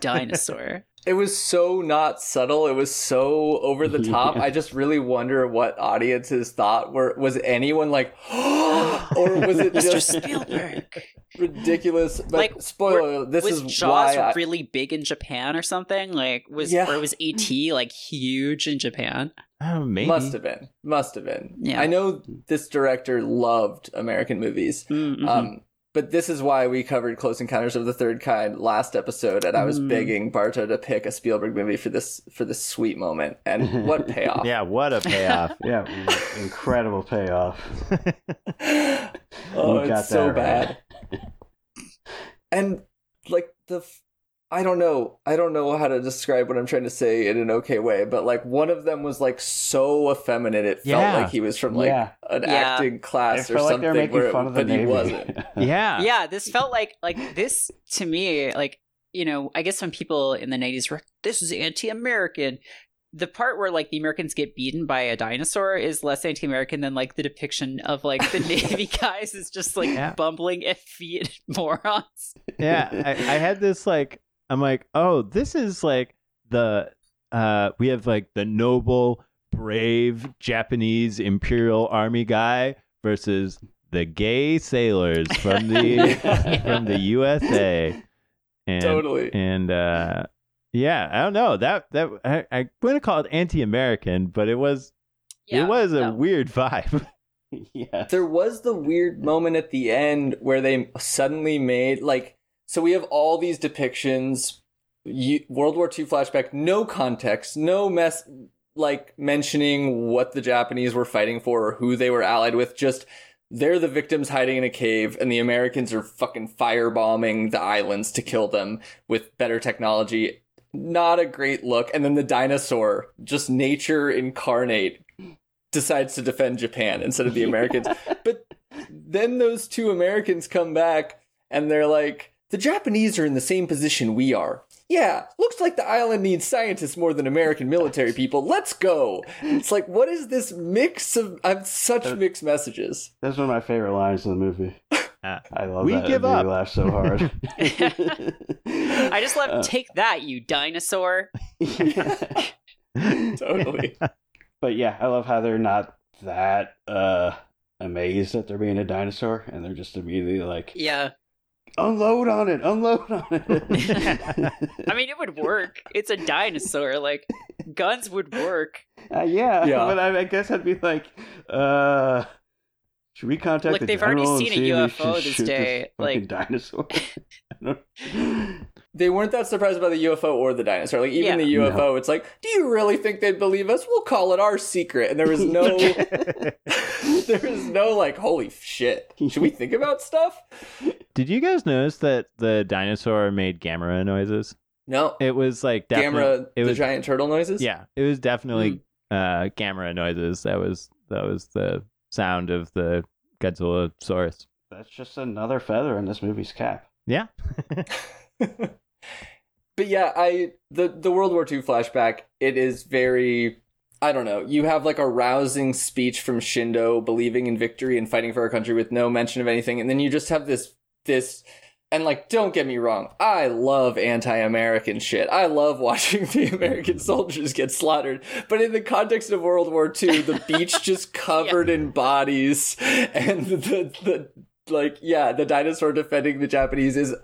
Dinosaur. It was so not subtle. It was so over the top. Yeah. I just really wonder what audiences thought. Was anyone like, oh, or was it just Mr. Spielberg? Ridiculous. But like, spoiler, this is Jaws why really big in Japan or something? Like, or was E.T. like huge in Japan? Oh, maybe. Must have been. Yeah. I know this director loved American movies. Mm-hmm. But this is why we covered Close Encounters of the Third Kind last episode, and I was begging Barto to pick a Spielberg movie for this sweet moment. And what payoff. Yeah, what a payoff. Yeah, incredible payoff. Oh, it's so bad. And, like, I don't know how to describe what I'm trying to say in an okay way, but, like, one of them was, like, so effeminate it felt like he was from, like, an acting class or something, like where fun but he wasn't. Yeah, this felt like, this, to me, like, you know, I guess when people in the 90s were, this is anti-American, the part where, like, the Americans get beaten by a dinosaur is less anti-American than, like, the depiction of, like, the Navy guys is just, like, bumbling effete morons. Yeah, I had this, like, I'm like, oh, this is, like, the, we have, like, the noble, brave Japanese Imperial Army guy versus the gay sailors from the from the USA. And, totally. And, yeah, I don't know. That I wouldn't call it anti-American, but it was a weird vibe. Yeah. There was the weird moment at the end where they suddenly made, like, so we have all these depictions, World War II flashback, no context, no mess, like, mentioning what the Japanese were fighting for or who they were allied with, just... They're the victims hiding in a cave, and the Americans are fucking firebombing the islands to kill them with better technology. Not a great look. And then the dinosaur, just nature incarnate, decides to defend Japan instead of the Americans. But then those two Americans come back, and they're like, the Japanese are in the same position we are. Yeah, looks like the island needs scientists more than American military people. Let's go. It's like, what is this mix of mixed messages? That's one of my favorite lines in the movie. I love that. We give up. We laugh so hard. I just love, take that, you dinosaur. Totally. But yeah, I love how they're not that amazed that they're being a dinosaur, and they're just immediately like... Yeah. Unload on it. I mean, it would work. It's a dinosaur. Like, guns would work. But I guess I'd be like, should we contact the they've already seen a UFO this day. This like dinosaur. They weren't that surprised by the UFO or the dinosaur. Like, even the UFO, it's like, do you really think they'd believe us? We'll call it our secret. And there was no, like, holy shit, should we think about stuff? Did you guys notice that the dinosaur made Gamera noises? No. It was, like, Gamera, the giant turtle noises? Yeah, it was definitely Gamera noises. That was the sound of the Godzillasaurus. That's just another feather in this movie's cap. Yeah. But yeah, the World War II flashback, it is very, I don't know, you have like a rousing speech from Shindo believing in victory and fighting for our country with no mention of anything, and then you just have this, and like, don't get me wrong, I love anti-American shit. I love watching the American soldiers get slaughtered, but in the context of World War II, the beach just covered in bodies, and the dinosaur defending the Japanese is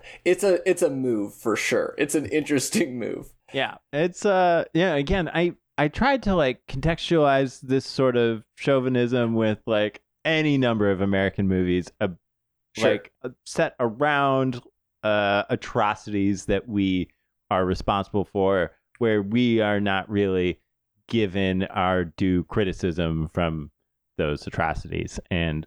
a move for sure. It's an interesting move. Yeah, it's again, I tried to like contextualize this sort of chauvinism with like any number of American movies, like set around atrocities that we are responsible for, where we are not really given our due criticism from those atrocities, and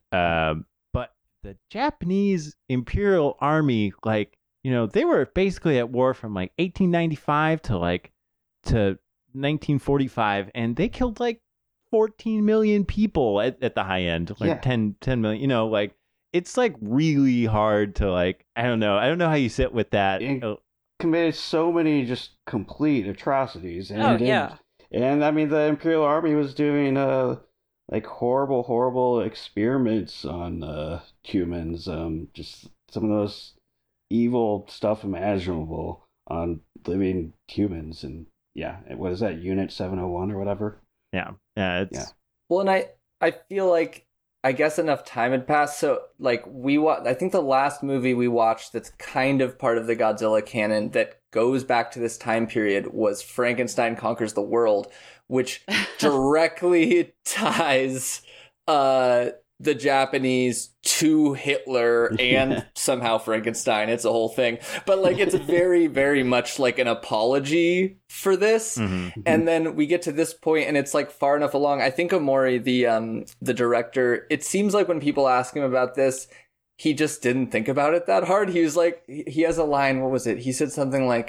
the Japanese Imperial Army, like, you know, they were basically at war from like 1895 to 1945, and they killed like 14 million people at the high end, like 10 million, you know, like, it's like really hard to like, I don't know how you sit with that. committed so many just complete atrocities. And I mean, the Imperial Army was doing like horrible experiments on humans. Just some of the most evil stuff imaginable on living humans. And yeah, what is that, Unit 701 or whatever? Yeah. Well, and I feel like, I guess enough time had passed, so like I think the last movie we watched that's kind of part of the Godzilla canon that goes back to this time period was Frankenstein Conquers the World, which directly ties the Japanese to Hitler and somehow Frankenstein. It's a whole thing, but like it's very, very much like an apology for this. Mm-hmm. And then we get to this point, and it's like far enough along. I think Omori, the director, it seems like when people ask him about this, he just didn't think about it that hard. He was like, he has a line. What was it? He said something like,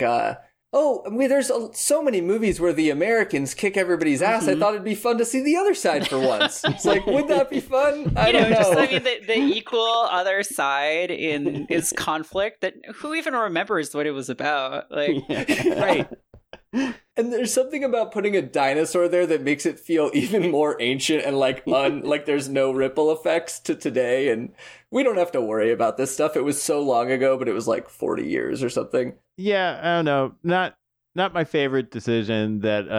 there's so many movies where the Americans kick everybody's ass. Mm-hmm. I thought it'd be fun to see the other side for once. It's like, would that be fun? I don't know. Just, I mean, the equal other side in is conflict that who even remembers what it was about? Like, right. And there's something about putting a dinosaur there that makes it feel even more ancient and like there's no ripple effects to today. And we don't have to worry about this stuff. It was so long ago, but it was like 40 years or something. Yeah, I don't know. Not my favorite decision that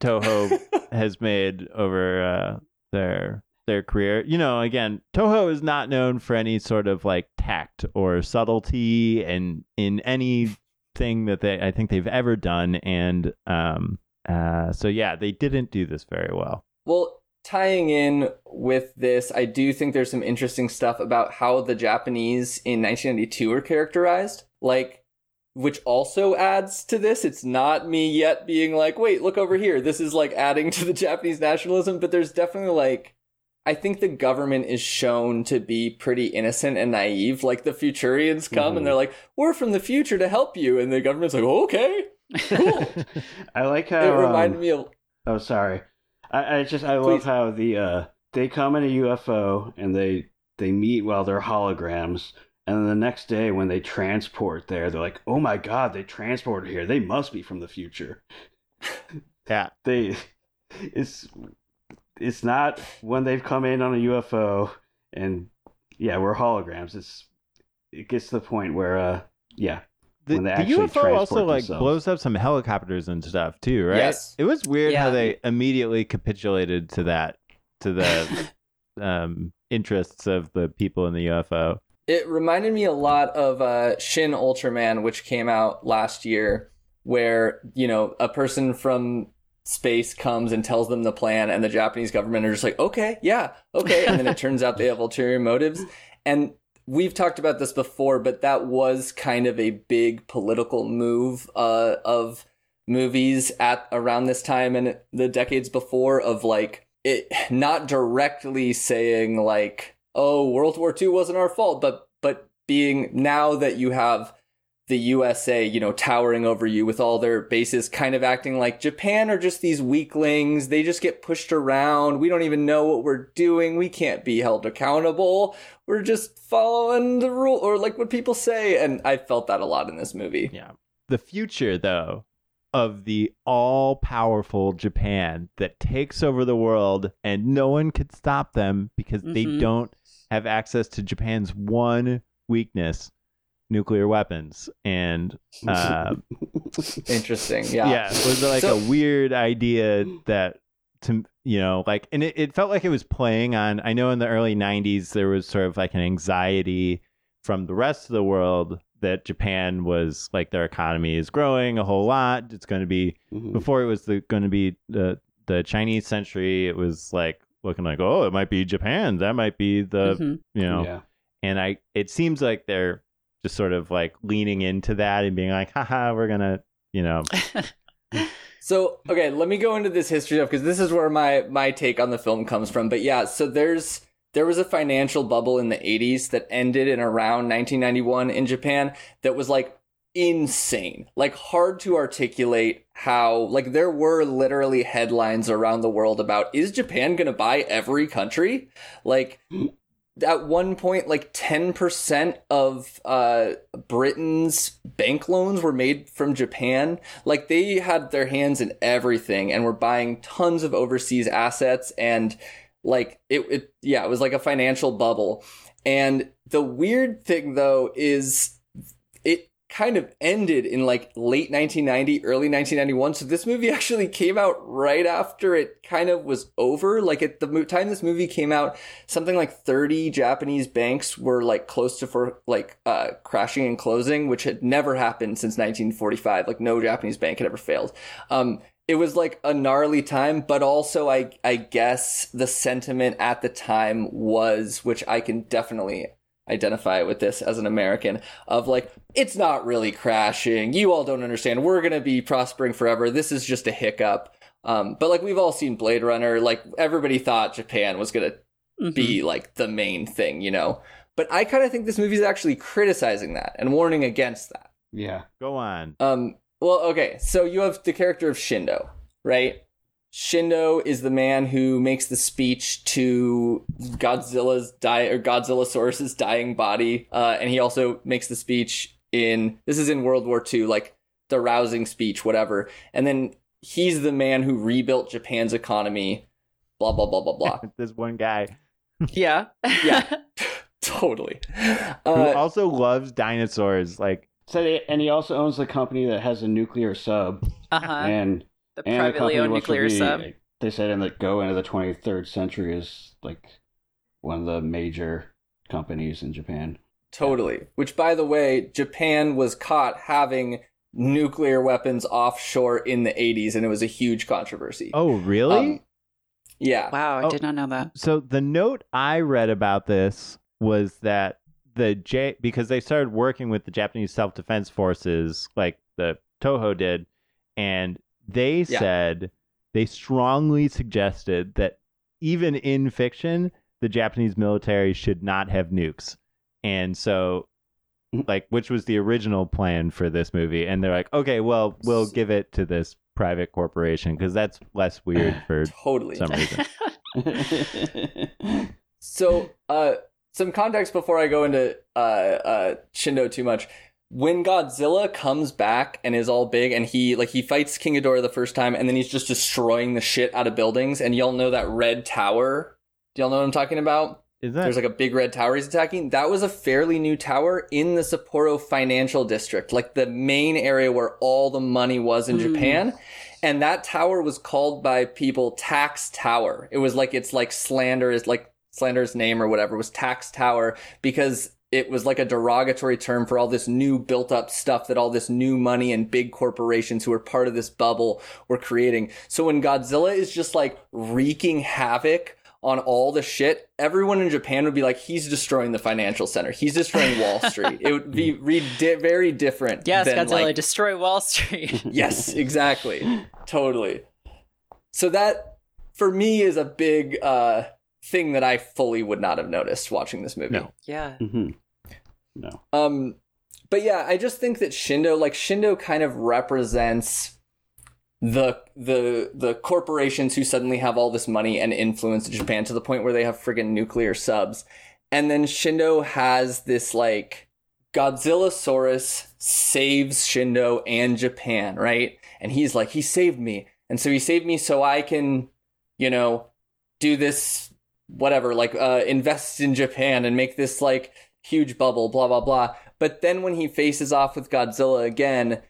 Toho has made over their career. You know, again, Toho is not known for any sort of like tact or subtlety and in any thing that I think they've ever done, and so yeah, they didn't do this very well. Well, tying in with this, I do think there's some interesting stuff about how the Japanese in 1992 were characterized, like, which also adds to this. It's not me yet being like, wait, look over here. This is like adding to the Japanese nationalism, but there's definitely like, I think the government is shown to be pretty innocent and naive. Like the Futurians come and they're like, we're from the future to help you. And the government's like, oh, okay, cool. I like how... It reminded me of... Oh, sorry. I love how they come in a UFO and they meet while they're holograms. And then the next day when they transport there, they're like, oh my God, they transported here. They must be from the future. Yeah. It's not when they've come in on a UFO and yeah, we're holograms. It gets to the point where the UFO also like blows up some helicopters and stuff too, right? Yes. It was weird how they immediately capitulated to that, to the interests of the people in the UFO. It reminded me a lot of Shin Ultraman, which came out last year, where, you know, a person from space comes and tells them the plan, and the Japanese government are just like, okay. And then it turns out they have ulterior motives. And we've talked about this before, but that was kind of a big political move of movies at around this time and the decades before, of like it not directly saying like, oh, World War II wasn't our fault, but being, now that you have the USA, you know, towering over you with all their bases, kind of acting like Japan are just these weaklings. They just get pushed around. We don't even know what we're doing. We can't be held accountable. We're just following the rule, or like what people say. And I felt that a lot in this movie. Yeah. The future, though, of the all-powerful Japan that takes over the world and no one could stop them because they don't have access to Japan's one weakness, nuclear weapons. And interesting. Yeah, it was like a weird idea that, to, you know, like, and it felt like it was playing on, I know in the early 90s there was sort of like an anxiety from the rest of the world that Japan was like, their economy is growing a whole lot, it's going to be before it was going to be the Chinese century, it was like looking like, oh, it might be Japan, that might be the you know, and it seems like they're just sort of like leaning into that and being like, haha, we're gonna, you know. So, okay, let me go into this history stuff because this is where my take on the film comes from. But yeah, so there was a financial bubble in the 80s that ended in around 1991 in Japan that was like insane, like hard to articulate how, like, there were literally headlines around the world about, is Japan gonna buy every country? Like at one point, like 10% of Britain's bank loans were made from Japan. Like, they had their hands in everything and were buying tons of overseas assets. And like it was like a financial bubble. And the weird thing, though, is it kind of ended in like late 1990, early 1991. So this movie actually came out right after it kind of was over. Like, at the time this movie came out, something like 30 Japanese banks were like close to crashing and closing, which had never happened since 1945. Like, no Japanese bank had ever failed. It was like a gnarly time, but also I guess the sentiment at the time was, which I can definitely identify with this as an American, of like, it's not really crashing. You all don't understand. We're going to be prospering forever. This is just a hiccup. But like, we've all seen Blade Runner. Like, everybody thought Japan was going to be like the main thing, you know? But I kind of think this movie is actually criticizing that and warning against that. Yeah. Go on. Well, okay. So you have the character of Shindo, right? Shindo is the man who makes the speech to Godzillasaurus's dying body, and he also makes the speech in World War II, like the rousing speech, whatever. And then he's the man who rebuilt Japan's economy. Blah blah blah blah blah. This one guy. Yeah, totally. Who also loves dinosaurs, like. And he also owns the company that has a nuclear sub. And. The privately owned nuclear sub. They said in the go into the 23rd century is like one of the major companies in Japan. Totally. Which, by the way, Japan was caught having nuclear weapons offshore in the 80s, and it was a huge controversy. Oh, really? Yeah. Wow, I did not know that. So the note I read about this was that because they started working with the Japanese self-defense forces, like the Toho did, and they said they strongly suggested that even in fiction, the Japanese military should not have nukes. And so, like, which was the original plan for this movie. And they're like, okay, well, we'll give it to this private corporation because that's less weird for some reason. So, some context before I go into Shindo too much. When Godzilla comes back and is all big and he fights King Ghidorah the first time and then he's just destroying the shit out of buildings, and y'all know that red tower. Do y'all know what I'm talking about? There's like a big red tower he's attacking. That was a fairly new tower in the Sapporo financial district, like the main area where all the money was in Japan. And that tower was called by people Tax Tower. It was like, it's like slander's name or whatever was Tax Tower because it was like a derogatory term for all this new built up stuff that all this new money and big corporations who were part of this bubble were creating. So when Godzilla is just like wreaking havoc on all the shit, everyone in Japan would be like, he's destroying the financial center. He's destroying Wall Street. It would be very different. Yes, than Godzilla, like, destroy Wall Street. Yes, exactly. Totally. So that for me is a big, thing that I fully would not have noticed watching this movie. No. Yeah. Mm-hmm. No. But yeah, I just think that Shindo kind of represents the corporations who suddenly have all this money and influence in Japan to the point where they have friggin' nuclear subs. And then Shindo has this like Godzillasaurus saves Shindo and Japan, right? And he's like, he saved me. And so he saved me so I can, you know, do this whatever, like invest in Japan and make this like huge bubble, blah, blah, blah. But then when he faces off with Godzilla again,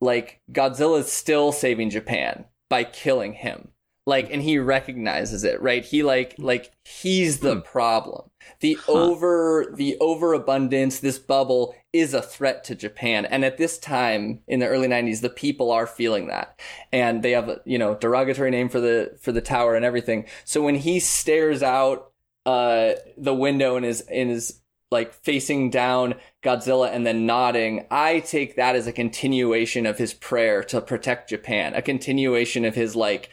like Godzilla's still saving Japan by killing him. Like, and he recognizes it, right? He like he's the problem. The overabundance, this bubble is a threat to Japan. And at this time in the early 90s, the people are feeling that. And they have a, you know, derogatory name for the tower and everything. So when he stares out the window and is like facing down Godzilla and then nodding, I take that as a continuation of his prayer to protect Japan, a continuation of his like,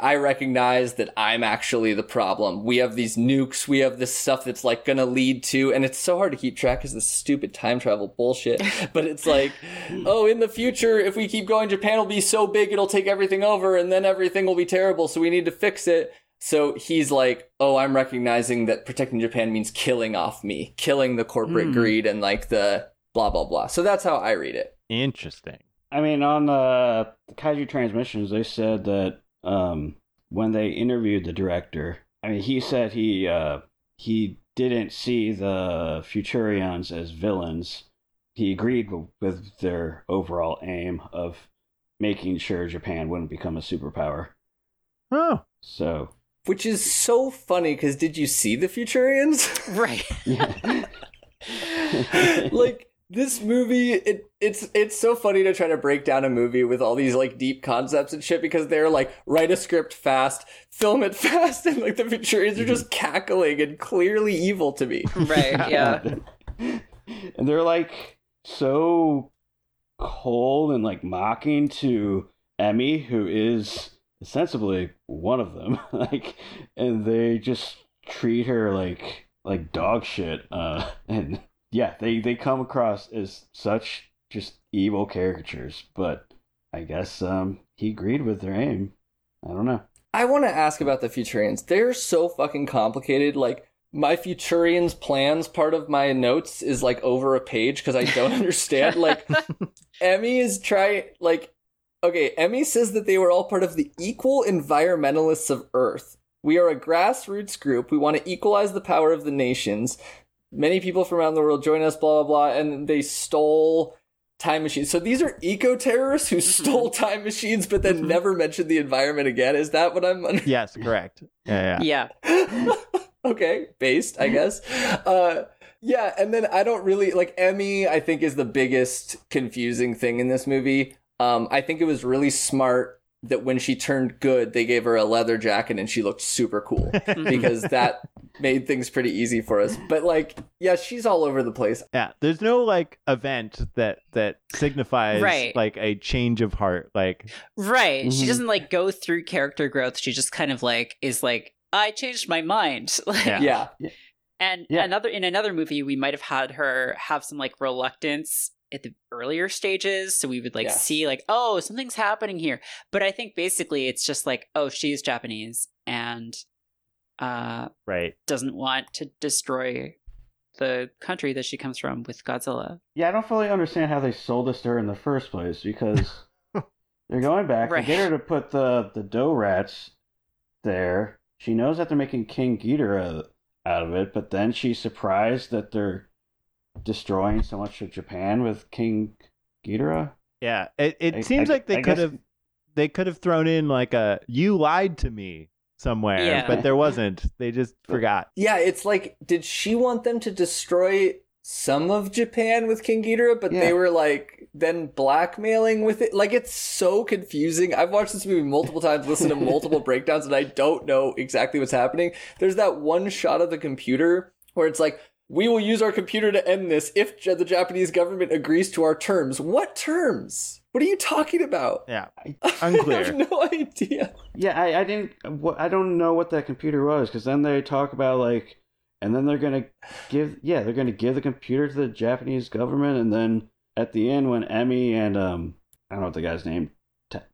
I recognize that I'm actually the problem. We have these nukes. We have this stuff that's like going to lead to, and it's so hard to keep track because this stupid time travel bullshit. But it's like, oh, in the future, if we keep going, Japan will be so big, it'll take everything over and then everything will be terrible. So we need to fix it. So he's like, oh, I'm recognizing that protecting Japan means killing off me, killing the corporate greed and like the blah, blah, blah. So that's how I read it. Interesting. I mean, on the Kaiju Transmissions, they said that when they interviewed the director, I mean, he said he didn't see the Futurians as villains. He agreed with their overall aim of making sure Japan wouldn't become a superpower. Oh. So. Which is so funny, because did you see the Futurians? Right. Like, this movie, it's so funny to try to break down a movie with all these, like, deep concepts and shit, because they're like, write a script fast, film it fast, and, like, the Futurians are just cackling and clearly evil to me. Right, yeah. And they're, like, so cold and, like, mocking to Emmy, who is... sensibly one of them, like, and they just treat her like dog shit, and yeah, they come across as such just evil caricatures, but I guess he agreed with their aim. I don't know. I want to ask about the Futurians. They're so fucking complicated. Like, my Futurians plans part of my notes is like over a page because I don't understand. Like, Emmy is trying, like, okay, Emmy says that they were all part of the equal environmentalists of Earth. We are a grassroots group. We want to equalize the power of the nations. Many people from around the world join us, blah, blah, blah. And they stole time machines. So these are eco-terrorists who stole time machines, but then never mentioned the environment again. Is that what I'm understanding? Yes, correct. Yeah. Okay, based, I guess. Yeah, and then I don't really... Like, Emmy, I think, is the biggest confusing thing in this movie. I think it was really smart that when she turned good, they gave her a leather jacket and she looked super cool, because that made things pretty easy for us. But, like, yeah, she's all over the place. Yeah, there's no, like, event that signifies, right, like, a change of heart. Like, right. She doesn't, like, go through character growth. She just kind of, like, is like, I changed my mind. Yeah. And in another movie, we might have had her have some, like, reluctance at the earlier stages, so we would see like, oh, something's happening here. But I think basically it's just like, oh, she's Japanese and doesn't want to destroy the country that she comes from with Godzilla. Yeah, I don't fully understand how they sold this to her in the first place, because they're going back to get her to put the Dorats there. She knows that they're making King Ghidorah out of it, but then she's surprised that they're destroying so much of Japan with King Ghidorah. Yeah, it seems like they could have thrown in like a "you lied to me" somewhere, but there wasn't. They just forgot. Yeah, it's like, did she want them to destroy some of Japan with King Ghidorah, but they were like then blackmailing with it? Like, it's so confusing. I've watched this movie multiple times, listened to multiple breakdowns, and I don't know exactly what's happening. There's that one shot of the computer where it's like, we will use our computer to end this if the Japanese government agrees to our terms. What terms? What are you talking about? Yeah, unclear. I have no idea. Yeah, I didn't. I don't know what that computer was, because then they talk about like, and then they're gonna give. Yeah, they're gonna give the computer to the Japanese government, and then at the end when Emmy and I don't know what the guy's name,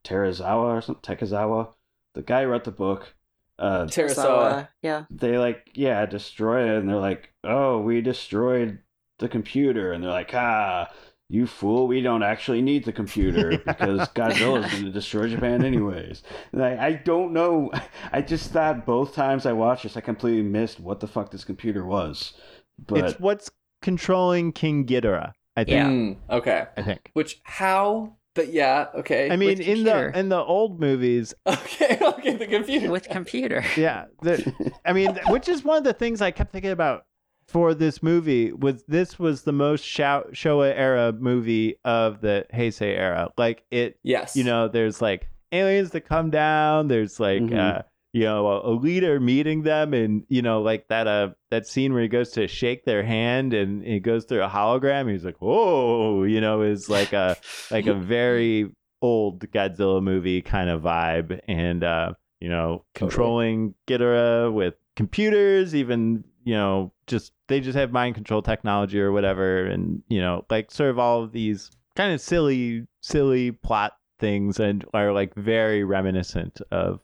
Terasawa or something, Tekazawa, the guy who wrote the book. Terasawa, yeah. They like, destroy it, and they're like, oh, we destroyed the computer, and they're like, you fool, we don't actually need the computer because Godzilla's going to destroy Japan anyways. Like, I don't know. I just thought both times I watched this, I completely missed what the fuck this computer was. But it's what's controlling King Ghidorah, I think. Yeah. Okay. I think. Which, how? But yeah, okay. I mean, in the old movies. Okay, the computer. With computer. Yeah. Which is one of the things I kept thinking about for this movie, was the most Showa era movie of the Heisei era. Like, it, you know, there's like aliens that come down. There's like, you know, a leader meeting them, and, you know, like that scene where he goes to shake their hand and he goes through a hologram. He's like, whoa, you know, is like a very old Godzilla movie kind of vibe. And, you know, controlling Ghidorah with computers, even, you know, they just have mind control technology or whatever. And, you know, like sort of all of these kind of silly plot things, and are like very reminiscent of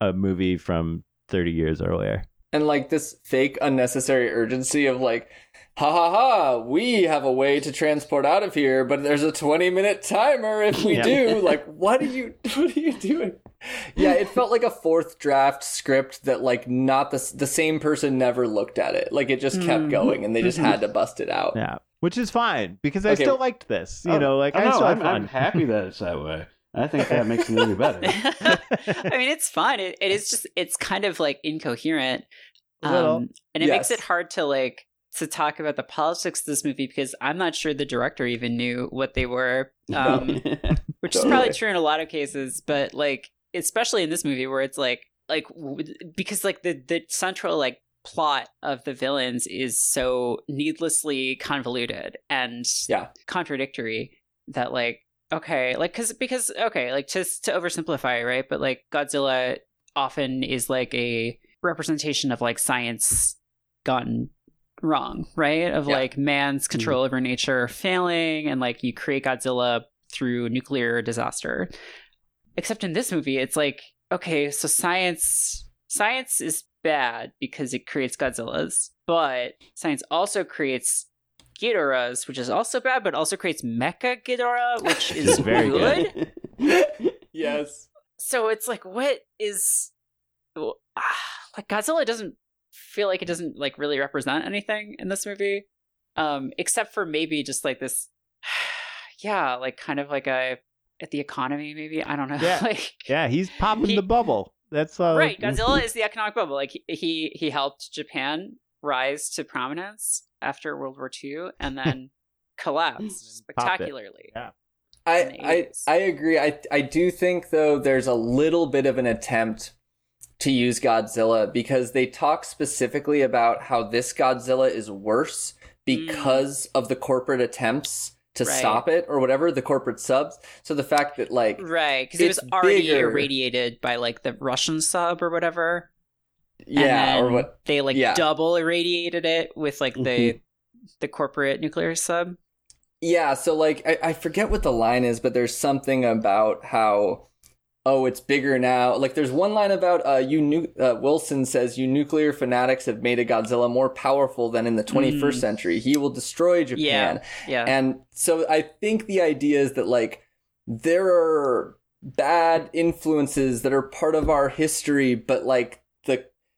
a movie from 30 years earlier. And like this fake unnecessary urgency of like, ha ha ha, we have a way to transport out of here, but there's a 20-minute timer if we do. Like, what are you doing? Yeah, it felt like a fourth draft script that like not the same person never looked at it. Like it just kept going and they just had to bust it out. Yeah, which is fine because I still liked this. I'm happy that it's that way. I think that makes the movie better. I mean, it's fine. It is just, it's kind of like incoherent. And it makes it hard to like, to talk about the politics of this movie because I'm not sure the director even knew what they were, which totally is probably true in a lot of cases, but like, especially in this movie where it's like, because like the central like plot of the villains is so needlessly convoluted and contradictory that like, okay, like because okay, like just to oversimplify, right? But like Godzilla often is like a representation of like science gone wrong, right? Of like man's control over nature failing, and like you create Godzilla through nuclear disaster. Except in this movie, it's like, okay, so science is bad because it creates Godzillas, but science also creates Ghidorahs, which is also bad, but also creates Mecha Ghidorah, which is very good. Yes. So it's like, what is like Godzilla doesn't feel like it doesn't like really represent anything in this movie, except for maybe just like this, like kind of like a at the economy maybe. I don't know. Yeah, like, yeah, he's popping the bubble. That's right. Godzilla is the economic bubble. Like he helped Japan rise to prominence after World War II and then collapsed spectacularly. Yeah. I agree. I do think though there's a little bit of an attempt to use Godzilla because they talk specifically about how this Godzilla is worse because of the corporate attempts to stop it or whatever, the corporate subs. So the fact that like because it was already irradiated by like the Russian sub or whatever. Yeah, or what they like double irradiated it with like the corporate nuclear sub. Yeah, so like I forget what the line is, but there's something about how it's bigger now. Like there's one line about Wilson says you nuclear fanatics have made a Godzilla more powerful than in the 21st century. He will destroy Japan. Yeah. And so I think the idea is that like there are bad influences that are part of our history, but like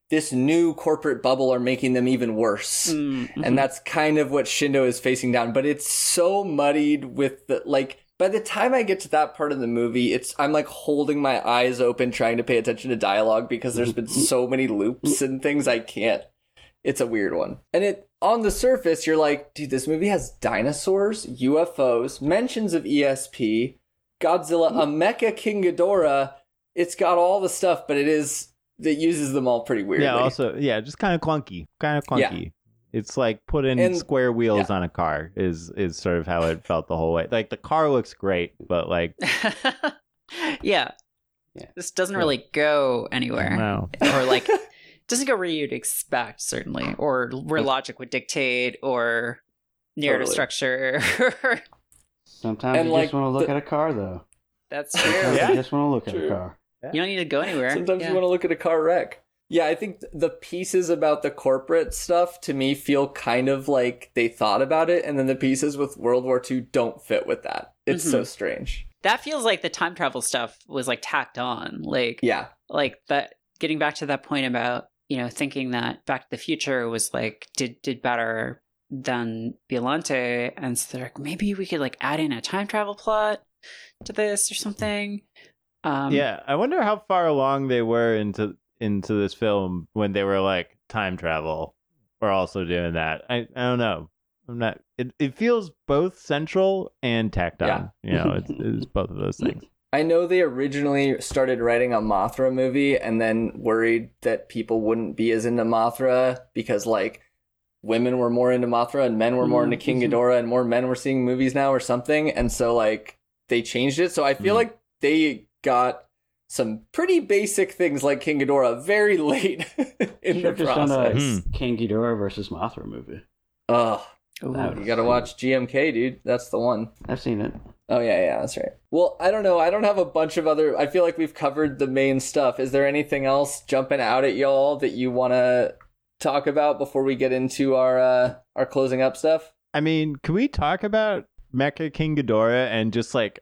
this new corporate bubble are making them even worse. Mm-hmm. And that's kind of what Shindo is facing down. But it's so muddied with the, like, by the time I get to that part of the movie, I'm like holding my eyes open, trying to pay attention to dialogue because there's been so many loops and things I can't. It's a weird one. And it, on the surface, you're like, dude, this movie has dinosaurs, UFOs, mentions of ESP, Godzilla, a mecha King Ghidorah. It's got all the stuff, but it is... that uses them all pretty weirdly. Yeah, also, yeah, just kind of clunky. Yeah. It's like putting square wheels on a car is sort of how it felt the whole way. Like, the car looks great, but like... yeah. This doesn't really go anywhere. No. Or like, doesn't go where you'd expect, certainly. Or where logic would dictate, or narrative structure. Sometimes and you like, just want to look at a car, though. That's true. Yeah. You just want to look at a car. You don't need to go anywhere. Sometimes you want to look at a car wreck. Yeah, I think the pieces about the corporate stuff to me feel kind of like they thought about it, and then the pieces with World War II don't fit with that. It's so strange. That feels like the time travel stuff was like tacked on. Like, yeah. Like that, getting back to that point about, you know, thinking that Back to the Future was like, did better than Biollante. And so they're like, maybe we could like add in a time travel plot to this or something. Yeah, I wonder how far along they were into this film when they were like, time travel, we're also doing that. I don't know. I'm not. It feels both central and tacked on. Yeah. You know, it's both of those things. I know they originally started writing a Mothra movie and then worried that people wouldn't be as into Mothra because like women were more into Mothra and men were more into King Ghidorah and more men were seeing movies now or something. And so like they changed it. So I feel like they got some pretty basic things like King Ghidorah very late in the process. King Ghidorah versus Mothra movie. Oh, you gotta watch GMK, dude. That's the one. I've seen it. Oh, yeah, that's right. Well, I don't know. I don't have a bunch of other... I feel like we've covered the main stuff. Is there anything else jumping out at y'all that you want to talk about before we get into our closing up stuff? I mean, can we talk about Mecha King Ghidorah and just like...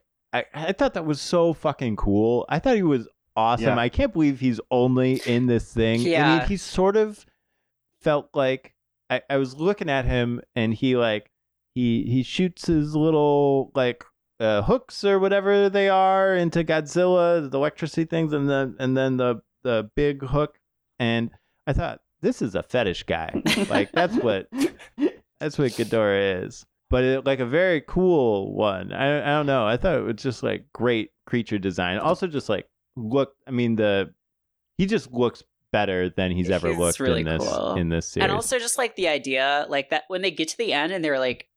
I thought that was so fucking cool. I thought he was awesome. Yeah. I can't believe he's only in this thing. Yeah. I mean, he sort of felt like... I was looking at him and he like... He shoots his little like... hooks or whatever they are into Godzilla, the electricity things, and then the big hook. And I thought, this is a fetish guy. Like that's what Ghidorah is. But it, like a very cool one. I don't know. I thought it was just like great creature design. Also, just like look. I mean, he just looks better than he's ever looked really in this cool. in this series. And also just like the idea, like that when they get to the end and they're like,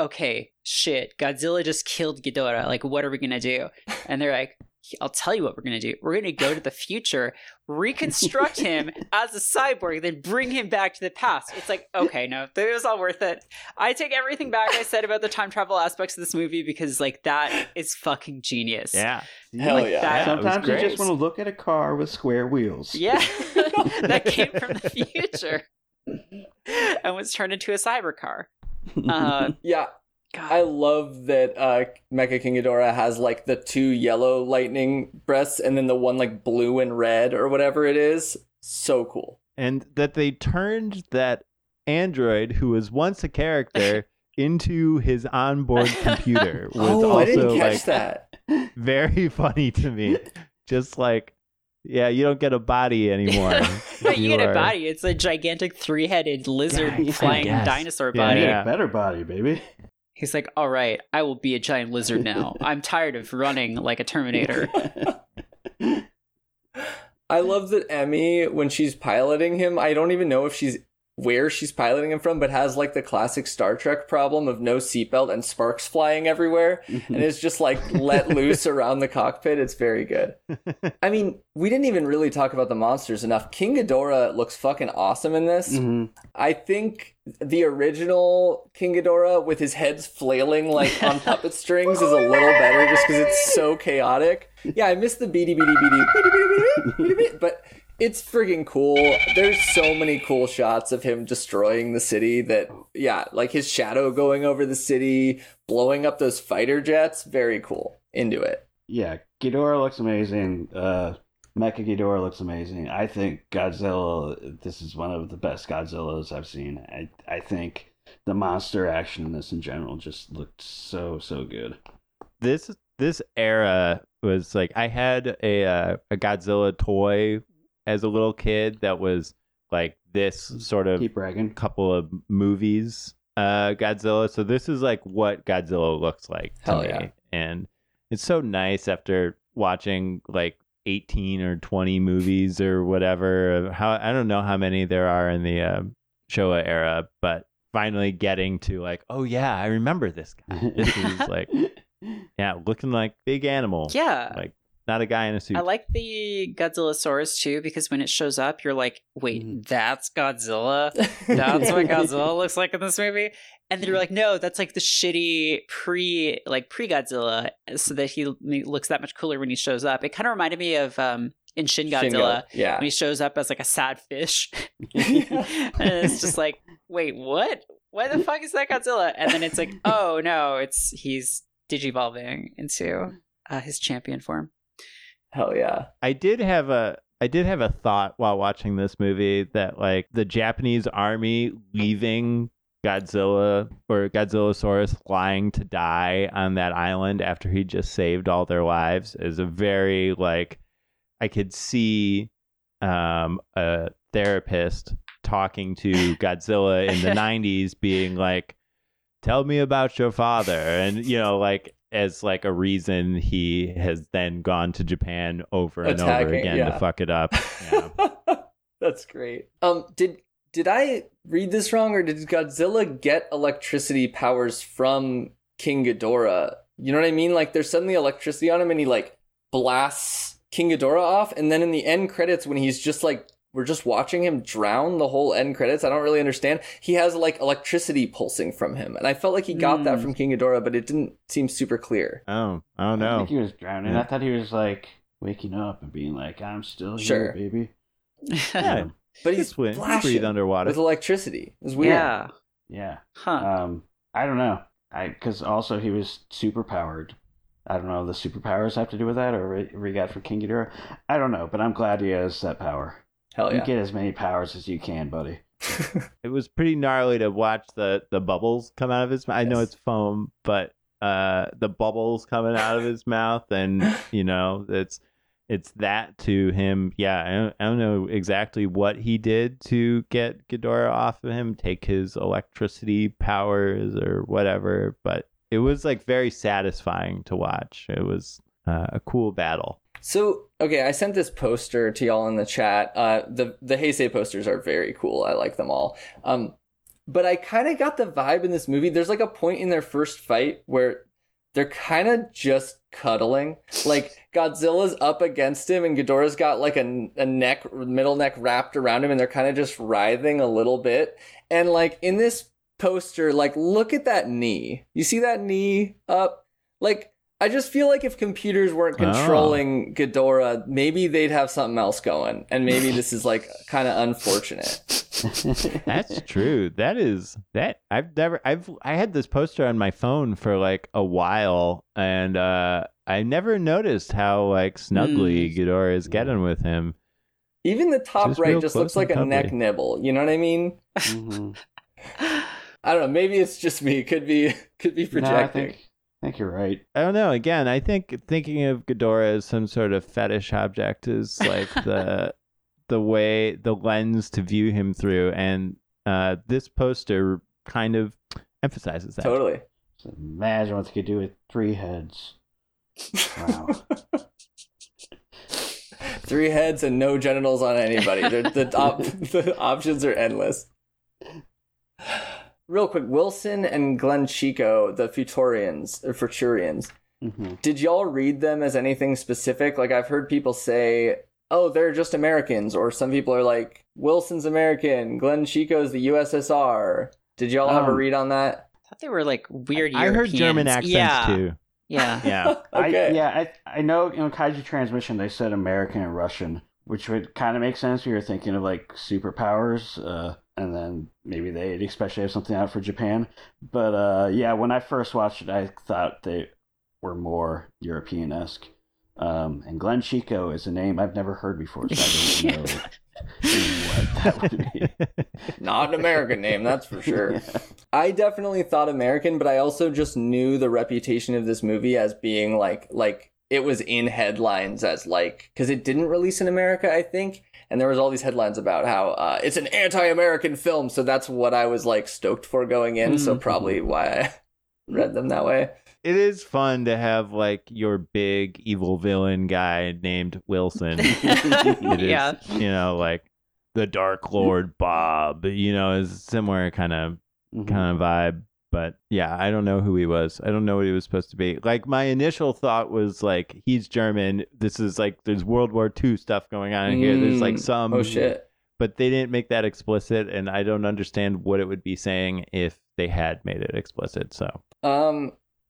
okay, shit, Godzilla just killed Ghidorah. Like, what are we going to do? And they're like, I'll tell you what we're going to do. We're going to go to the future, reconstruct him as a cyborg, then bring him back to the past. It's like, okay, no, it was all worth it. I take everything back I said about the time travel aspects of this movie because, like, that is fucking genius. Yeah. Hell like, yeah. Sometimes you just want to look at a car with square wheels. Yeah. That came from the future and was turned into a cyber car. Yeah, God. I love that Mecha King Ghidorah has like the two yellow lightning breasts and then the one like blue and red or whatever it is. So cool. And that they turned that android who was once a character into his onboard computer was I didn't catch like that. Very funny to me. Just like, yeah, you don't get a body anymore. But you get a body. It's a gigantic three-headed lizard flying dinosaur body. Yeah, a better body, baby. He's like, all right, I will be a giant lizard now. I'm tired of running like a Terminator. I love that Emmy, when she's piloting him, I don't even know if where she's piloting him from, but has like the classic Star Trek problem of no seatbelt and sparks flying everywhere, and is just like let loose around the cockpit. It's very good. I mean, we didn't even really talk about the monsters enough. King Ghidorah looks fucking awesome in this. Mm-hmm. I think the original King Ghidorah with his heads flailing like on puppet strings is a little better just because it's so chaotic. Yeah, I miss the beady beady beady beady beady, but it's friggin' cool. There's so many cool shots of him destroying the city that, yeah, like his shadow going over the city, blowing up those fighter jets. Very cool. Into it. Yeah, Ghidorah looks amazing. Mecha Ghidorah looks amazing. I think Godzilla, this is one of the best Godzillas I've seen. I think the monster action in this in general just looked so, so good. This era was like, I had a Godzilla toy as a little kid that was like this sort of couple of movies Godzilla. So this is like what Godzilla looks like to me. Yeah. And it's so nice after watching like 18 or 20 movies or whatever. I don't know how many there are in the Showa era, but finally getting to like, oh yeah, I remember this guy. This is like, yeah, looking like big animal. Yeah. Like, not a guy in a suit. I like the Godzillasaurus too, because when it shows up, you're like, wait, that's Godzilla? That's what Godzilla looks like in this movie? And then you're like, no, that's like the shitty pre-Godzilla, so that he looks that much cooler when he shows up. It kind of reminded me of in Shin Godzilla, yeah, when he shows up as like a sad fish. And it's just like, wait, what? Why the fuck is that Godzilla? And then it's like, oh no, he's digivolving into his champion form. Hell yeah. I did have a thought while watching this movie that like the Japanese army leaving Godzilla or Godzillasaurus lying to die on that island after he just saved all their lives is a very like, I could see a therapist talking to Godzilla in the 90s being like, tell me about your father. And you know, like, as like a reason he has then gone to Japan over and over again to fuck it up. Yeah. That's great. Did I read this wrong, or did Godzilla get electricity powers from King Ghidorah? You know what I mean? Like, there's suddenly electricity on him, and he like blasts King Ghidorah off, and then in the end credits, when he's just like We're just watching him drown the whole end credits. I don't really understand. He has, like, electricity pulsing from him. And I felt like he got that from King Ghidorah, but it didn't seem super clear. Oh, no. I think he was drowning. Yeah. I thought he was, like, waking up and being like, I'm still here, baby. Yeah. But he's flashing underwater with electricity. It was weird. Yeah. Huh. I don't know. Because also he was super powered. I don't know. The superpowers have to do with that, or we got from King Ghidorah. I don't know, but I'm glad he has that power. Hell yeah. You get as many powers as you can, buddy. It was pretty gnarly to watch the bubbles come out of his mouth. Yes. I know it's foam, but the bubbles coming out of his mouth, and, you know, it's that to him. Yeah, I don't know exactly what he did to get Ghidorah off of him, take his electricity powers or whatever, but it was, like, very satisfying to watch. It was a cool battle. So, okay, I sent this poster to y'all in the chat. The Heisei posters are very cool. I like them all. But I kind of got the vibe in this movie. There's, like, a point in their first fight where they're kind of just cuddling. Like, Godzilla's up against him, and Ghidorah's got, like, a middle neck wrapped around him, and they're kind of just writhing a little bit. And, like, in this poster, like, look at that knee. You see that knee up? Like, I just feel like if computers weren't controlling Ghidorah, maybe they'd have something else going. And maybe this is, like, kind of unfortunate. That's true. I had this poster on my phone for, like, a while, and I never noticed how, like, snugly Ghidorah is getting with him. Even the top just looks like a neck nibble. You know what I mean? Mm-hmm. I don't know. Maybe it's just me. It could be projecting. I think you're right. I don't know. Again, I think thinking of Ghidorah as some sort of fetish object is, like, the way, the lens to view him through, and this poster kind of emphasizes that. Totally. Just imagine what they could do with 3 heads. Wow. 3 heads and no genitals on anybody. The options are endless. Real quick, Wilson and Glen Chico, the Futurians, mm-hmm. Did y'all read them as anything specific? Like, I've heard people say, oh, they're just Americans, or some people are like, Wilson's American, Glen Chico's the USSR. Did y'all have a read on that? I thought they were, like, weird Europeans. I heard German accents, too. Yeah. Okay. I know in Kaiju Transmission they said American and Russian, which would kind of make sense if you were thinking of, like, superpowers, and then maybe they'd especially have something out for Japan. But when I first watched it, I thought they were more European-esque. And Glen Chico is a name I've never heard before, so I don't know what that would be. Not an American name, that's for sure. Yeah. I definitely thought American, but I also just knew the reputation of this movie as being, like it was in headlines as, like, because it didn't release in America, I think. And there was all these headlines about how it's an anti-American film. So that's what I was, like, stoked for going in. So probably why I read them that way. It is fun to have, like, your big evil villain guy named Wilson. It is, you know, like the Dark Lord Bob, you know, is similar kind of vibe. But yeah, I don't know who he was. I don't know what he was supposed to be. Like, my initial thought was, like, he's German. This is, like, there's World War II stuff going on in here. There's, like, some. Oh, shit. But they didn't make that explicit, and I don't understand what it would be saying if they had made it explicit. So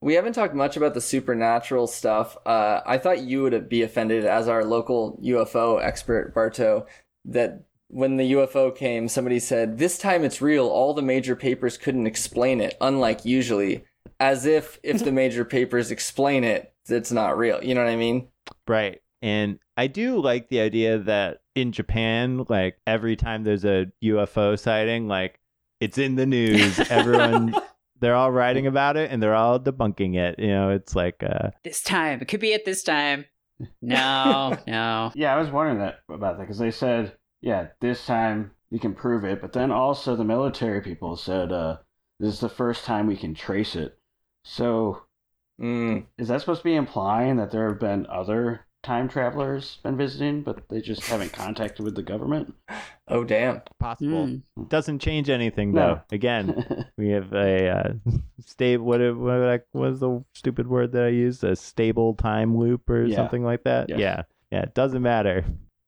we haven't talked much about the supernatural stuff. I thought you would be offended as our local UFO expert, Bartow, that when the UFO came, somebody said, "This time it's real. All the major papers couldn't explain it, unlike usually." As if the major papers explain it, it's not real. You know what I mean? Right. And I do like the idea that in Japan, like, every time there's a UFO sighting, like, it's in the news. Everyone, they're all writing about it and they're all debunking it. You know, it's like this time. It could be at this time. No. Yeah, I was wondering about that because they said, yeah, this time we can prove it. But then also the military people said, this is the first time we can trace it. So is that supposed to be implying that there have been other time travelers been visiting, but they just haven't contacted with the government? Oh, damn. Possible. Doesn't change anything, though. No. Again, we have a stable, what was the stupid word that I used? A stable time loop or something like that? Yes. Yeah. It doesn't matter.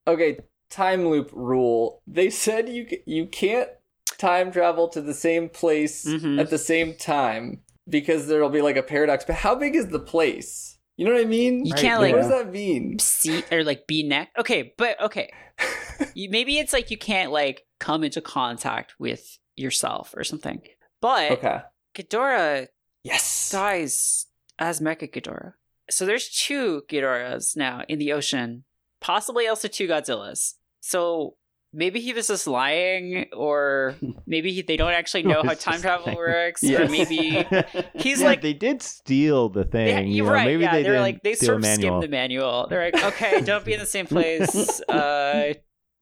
Okay. time loop rule, they said you can't time travel to the same place at the same time because there'll be like a paradox. But how big is the place? You know what I mean? You can't like, what does that mean? See, or like be next. Okay, but okay. Maybe it's like you can't like come into contact with yourself or something. But okay. Ghidorah dies as Mecha Ghidorah. So there's two Ghidorahs now in the ocean, possibly also two Godzillas. So maybe he was just lying, or maybe they don't actually know how time travel works. Or maybe he's like, they did steal the thing. Yeah, you're right. Maybe they were like, they sort of skimmed the manual. They're like, okay, don't be in the same place.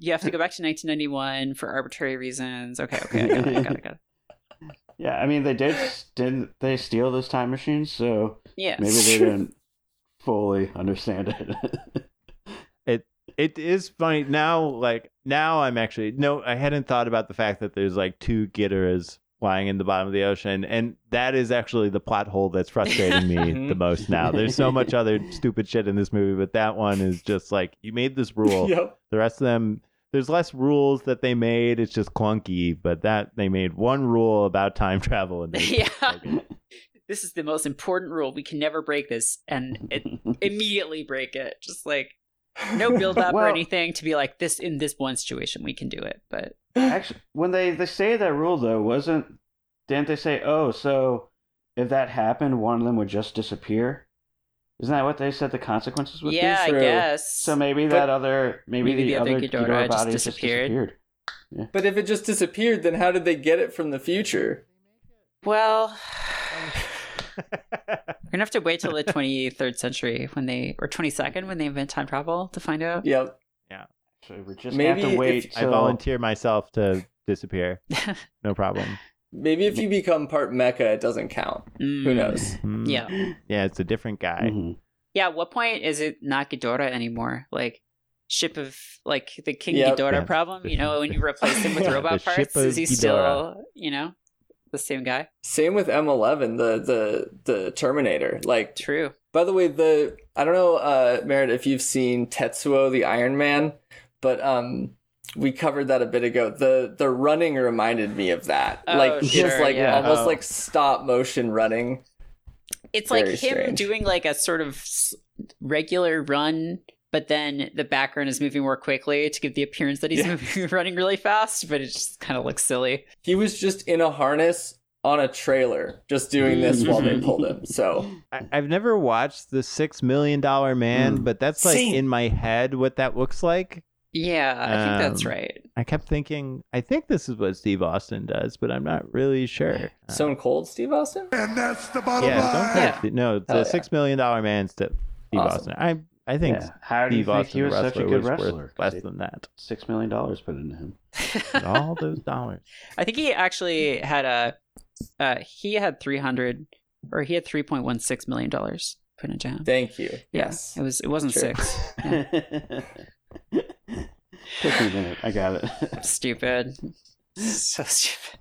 You have to go back to 1991 for arbitrary reasons. Okay, I got it. Yeah, I mean, they didn't they steal those time machines? So maybe they didn't fully understand it. It is funny now. Like now, I hadn't thought about the fact that there's like two Ghidorahs lying in the bottom of the ocean, and that is actually the plot hole that's frustrating me the most now. There's so much other stupid shit in this movie, but that one is just like, you made this rule. Yep. The rest of them, there's less rules that they made. It's just clunky, but that they made one rule about time travel, and this is the most important rule. We can never break this, and immediately break it. Just like. No build up or anything to be like this in this one situation we can do it, but actually when they say that rule though, didn't they say, oh, so if that happened, one of them would just disappear? Isn't that what they said the consequences would be? Yeah, I guess. So maybe the other Ghidorah body just disappeared. Yeah. But if it just disappeared, then how did they get it from the future? Well, we're gonna have to wait till the 23rd century when they, or 22nd when they invent time travel to find out. Yep. Yeah. So we're just gonna have to wait. I volunteer myself to disappear. No problem. Maybe if you become part mecha, it doesn't count. Mm. Who knows? Mm. Yeah. Yeah, it's a different guy. Mm-hmm. Yeah. At what point is it not Ghidorah anymore? Like ship of like the King Ghidorah problem. You know, when you replace him with robot parts, is he still the same guy? Same with M11, the Terminator. Like true. By the way, I don't know, Merritt, if you've seen Tetsuo the Iron Man, but we covered that a bit ago. The running reminded me of that. Oh, like sure, it's like almost like stop motion running. It's very like him strange. Doing like a sort of regular run, but then the background is moving more quickly to give the appearance that he's running really fast, but it just kind of looks silly. He was just in a harness on a trailer, just doing this while they pulled him. So I've never watched The $6 Million Man, but that's like in my head what that looks like. Yeah, I think that's right. I kept thinking, I think this is what Steve Austin does, but I'm not really sure. Stone Cold Steve Austin? And that's the bottom line. The $6 Million Man Steve Austin. I think how do you think he was such a good wrestler? Less than that. $6 million put into him. All those dollars. I think he actually had he had $3.16 million put into him. Thank you. Yeah, yes. It wasn't six. Yeah. Took me a minute. I got it. Stupid. So stupid.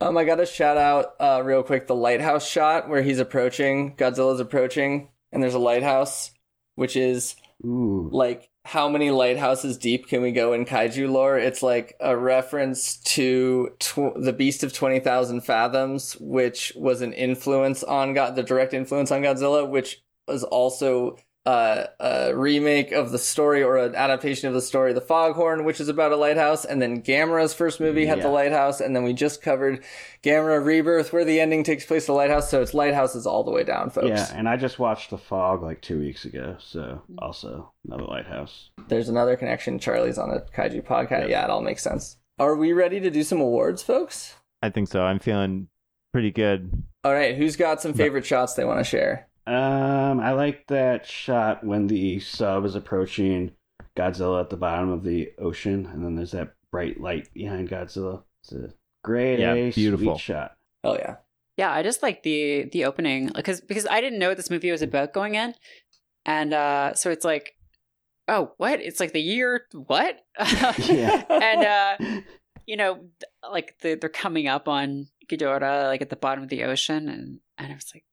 I got to shout out real quick the lighthouse shot where he's approaching, Godzilla's approaching. And there's a lighthouse, which is like, how many lighthouses deep can we go in kaiju lore? It's like a reference to the Beast of 20,000 Fathoms, which was an influence on the direct influence on Godzilla, which was also a remake of the story or an adaptation of the story, The Foghorn, which is about a lighthouse. And then Gamera's first movie had the lighthouse. And then we just covered Gamera Rebirth, where the ending takes place at the lighthouse. So it's lighthouses all the way down, folks. Yeah, and I just watched The Fog like 2 weeks ago. So also another lighthouse. There's another connection. Charlie's on a kaiju podcast. Yep. Yeah, it all makes sense. Are we ready to do some awards, folks? I think so. I'm feeling pretty good. All right. Who's got some favorite shots they want to share? I like that shot when the sub is approaching Godzilla at the bottom of the ocean, and then there's that bright light behind Godzilla. It's a great, beautiful shot. Oh yeah, yeah. I just like the opening because I didn't know what this movie was about going in, and so it's like, oh, what? It's like the year what? And like they're coming up on Ghidorah, like at the bottom of the ocean, and I was like,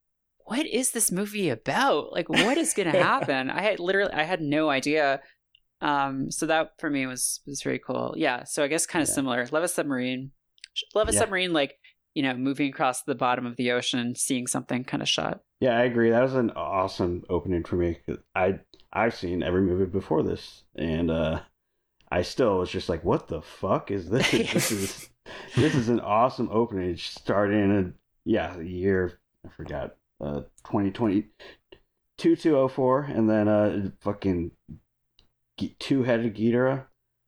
what is this movie about? Like, what is going to happen? I had no idea. So that for me was very cool. Yeah. So I guess kind of similar. Love a submarine, like, you know, moving across the bottom of the ocean, seeing something kind of shot. Yeah, I agree. That was an awesome opening for me. I've seen every movie before this, and I still was just like, what the fuck is this? This is an awesome opening. Starting in a year, I forgot, 2020, 2204, and then fucking two-headed Ghidorah.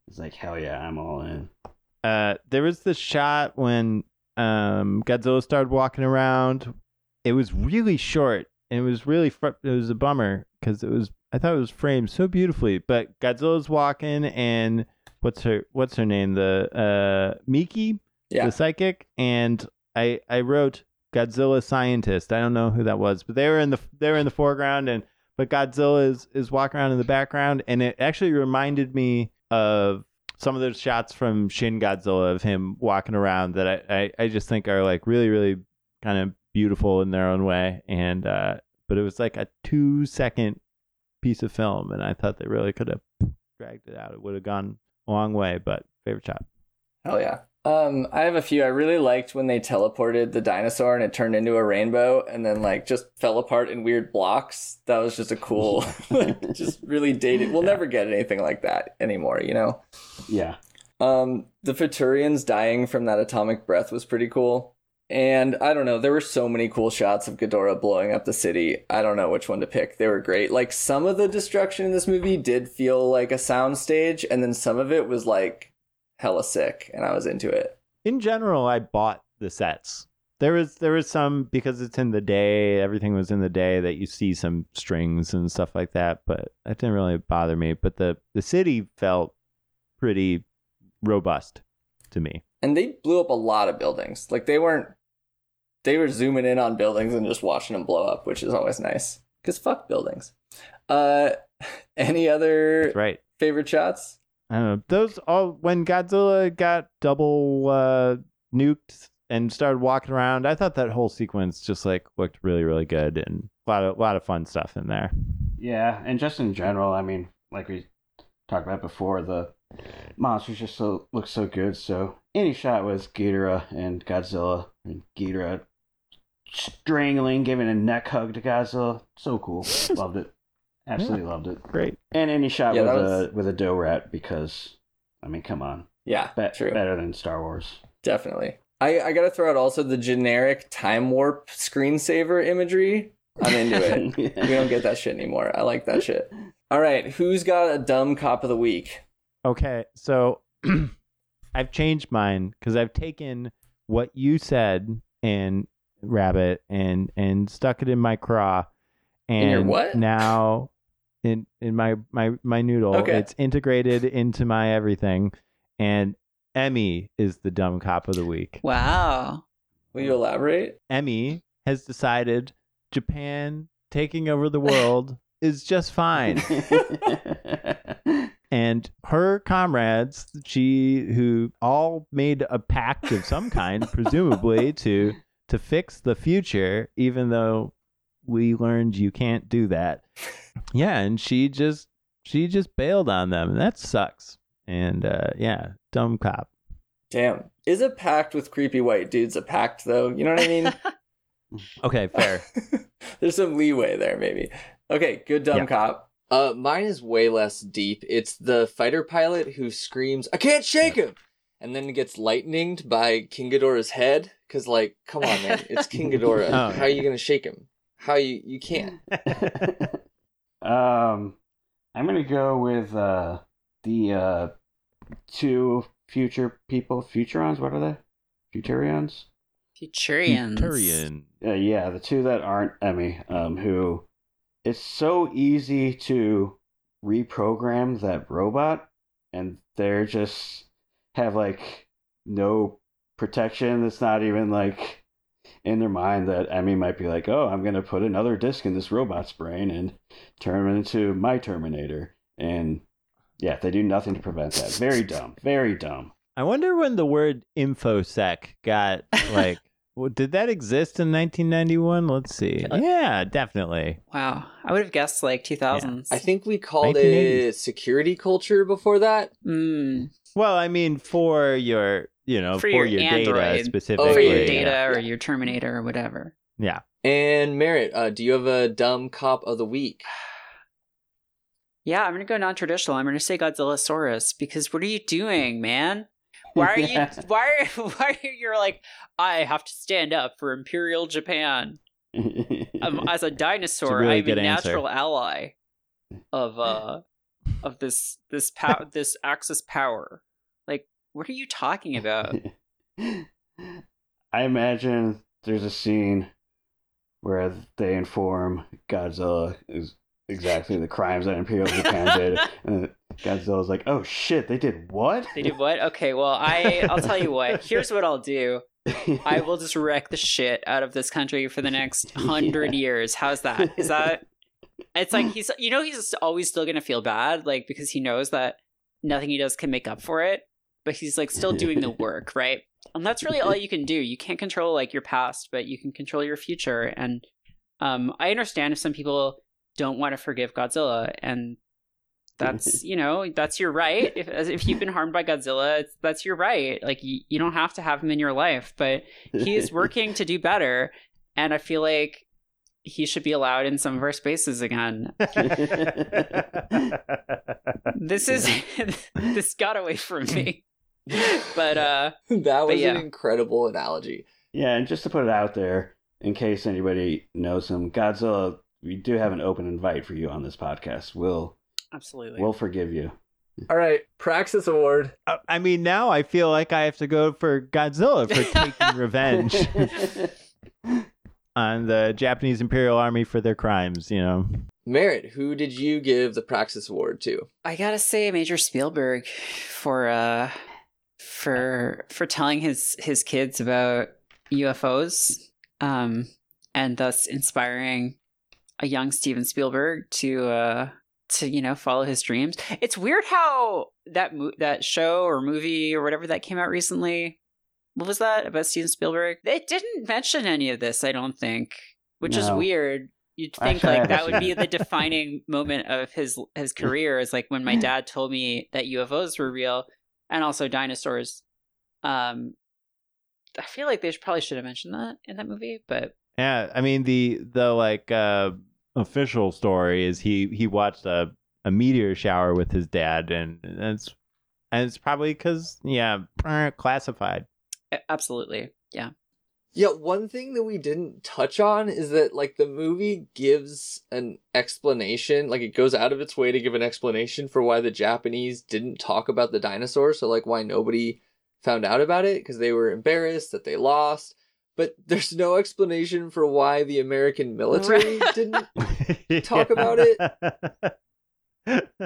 It's like, hell yeah, I'm all in. There was the shot when Godzilla started walking around. It was really short, and it was really it was a bummer because I thought it was framed so beautifully. But Godzilla's walking, and what's her name? The Miki, the psychic, and I wrote Godzilla scientist. I don't know who that was, but they were in the foreground, but Godzilla is walking around in the background, and it actually reminded me of some of those shots from Shin Godzilla of him walking around that I just think are like really, really kind of beautiful in their own way. And but it was like a 2-second piece of film, and I thought they really could have dragged it out. It would have gone a long way, but favorite shot. Hell yeah. I have a few. I really liked when they teleported the dinosaur and it turned into a rainbow and then like just fell apart in weird blocks. That was just a cool, like, just really dated. We'll never get anything like that anymore, you know? Yeah. The Futurians dying from that atomic breath was pretty cool. And I don't know, there were so many cool shots of Ghidorah blowing up the city. I don't know which one to pick. They were great. Like, some of the destruction in this movie did feel like a soundstage, and then some of it was like hella sick, and I was into it. In general, I bought the sets. There was some, because it's in the day, everything was in the day, that you see some strings and stuff like that, but that didn't really bother me. But the city felt pretty robust to me. And they blew up a lot of buildings. Like, they were zooming in on buildings and just watching them blow up, which is always nice. Because fuck buildings. Any other favorite shots? I don't know. Those all, when Godzilla got double nuked and started walking around, I thought that whole sequence just like looked really, really good, and a lot of fun stuff in there. Yeah, and just in general, I mean, like we talked about before, the monsters just look so good. So any shot was Ghidorah and Godzilla, and Ghidorah strangling, giving a neck hug to Godzilla. So cool. Loved it. Absolutely loved it. Great. And any shot with a Dorat, because I mean, come on. Yeah, true. Better than Star Wars. Definitely. I gotta throw out also the generic time warp screensaver imagery. I'm into it. Yeah. We don't get that shit anymore. I like that shit. All right, who's got a dumb cop of the week? Okay, so I've changed mine because I've taken what you said and Rabbit and stuck it in my craw, and in your what? Now in my noodle. Okay. It's integrated into my everything, and Emmy is the dumb cop of the week. Wow. Will you elaborate? Emmy has decided Japan taking over the world is just fine. And her comrades, who all made a pact of some kind, presumably, to fix the future, even though we learned you can't do that. Yeah, and she just bailed on them, and that sucks. And dumb cop. Damn. Is a pact with creepy white dudes a pact, though? You know what I mean? Okay, fair. There's some leeway there, maybe. Okay, good dumb cop. Mine is way less deep. It's the fighter pilot who screams, "I can't shake him!" And then gets lightninged by King Ghidorah's head. Because, like, come on, man. It's King Ghidorah. Oh. How are you going to shake him? How you can't. I'm going to go with the two future people. Futurons? What are they? Futurions? Futurian. Yeah, the two that aren't Emmy, who... It's so easy to reprogram that robot, and they're just have like no protection. It's not even like in their mind that Emmy might be like, oh, I'm going to put another disc in this robot's brain and turn him into my Terminator. And yeah, they do nothing to prevent that. Very dumb. I wonder when the word infosec got like Well, did that exist in 1991? Let's see. Yeah, definitely. Wow. I would have guessed like 2000s. Yeah. I think we called it security culture before that. Mm. Well, I mean, for your, you know, for your data specifically. Oh, for your data or your Terminator or whatever. Yeah. And Merritt, do you have a dumb cop of the week? Yeah, I'm going to go non-traditional. I'm going to say Godzillasaurus, because what are you doing, man? Why are you like, I have to stand up for Imperial Japan as a dinosaur? Really I'm a natural ally of this Axis power. Like, what are you talking about? I imagine there's a scene where they inform Godzilla is exactly the crimes that Imperial Japan did, and Godzilla's like, oh shit, they did what? They did what? Okay, well, I'll tell you what. Here's what I'll do. I will just wreck the shit out of this country for the next 100 years. How's that? Is that... It's like, he's always still going to feel bad, like, because he knows that nothing he does can make up for it, but he's, like, still doing the work, right? And that's really all you can do. You can't control, like, your past, but you can control your future, and I understand if some people don't want to forgive Godzilla, and that's, you know, that's your right. If you've been harmed by Godzilla, that's your right. Like, you don't have to have him in your life, but he is working to do better, and I feel like he should be allowed in some of our spaces again. This got away from me. But that was an incredible analogy. Yeah, and just to put it out there, in case anybody knows him, Godzilla, we do have an open invite for you on this podcast. We'll forgive you. All right, Praxis Award. I mean, now I feel like I have to go for Godzilla for taking revenge on the Japanese Imperial Army for their crimes, you know. Merritt, who did you give the Praxis Award to? I gotta say, Major Spielberg for telling his kids about UFOs, and thus inspiring a young Steven Spielberg to you know, follow his dreams. It's weird how that show or movie or whatever that came out recently, what was that about Steven Spielberg? They didn't mention any of this, I don't think, which is weird. You'd think like that would be the defining moment of his career, is like when my dad told me that UFOs were real and also dinosaurs. I feel like they probably should have mentioned that in that movie, but yeah, I mean the like. Official story is he watched a meteor shower with his dad, and it's probably because classified. Absolutely. Yeah One thing that we didn't touch on is that, like, the movie gives an explanation, like it goes out of its way to give an explanation for why the Japanese didn't talk about the dinosaurs, so like why nobody found out about it, because they were embarrassed that they lost. But there's no explanation for why the American military didn't talk about it.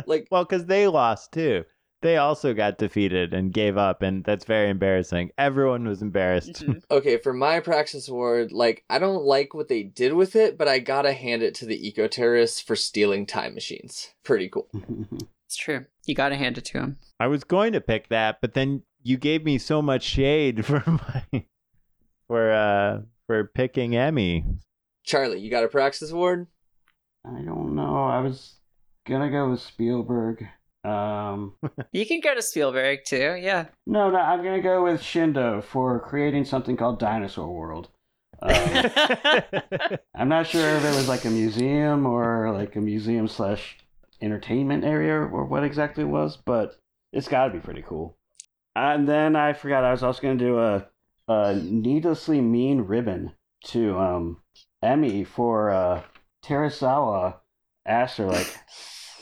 Like, well, because they lost too. They also got defeated and gave up, and that's very embarrassing. Everyone was embarrassed. Mm-hmm. Okay, for my Praxis Award, like, I don't like what they did with it, but I gotta hand it to the eco-terrorists for stealing time machines. Pretty cool. It's true. You gotta hand it to them. I was going to pick that, but then you gave me so much shade for my... For picking Emmy. Charlie, you got a Praxis Award? I don't know. I was gonna go with Spielberg. You can go to Spielberg too, yeah. No, I'm gonna go with Shindo for creating something called Dinosaur World. I'm not sure if it was like a museum or like a museum / entertainment area or what exactly it was, but it's gotta be pretty cool. And then I forgot I was also gonna do a needlessly mean ribbon to Emmy for Terasawa. Asked her, like,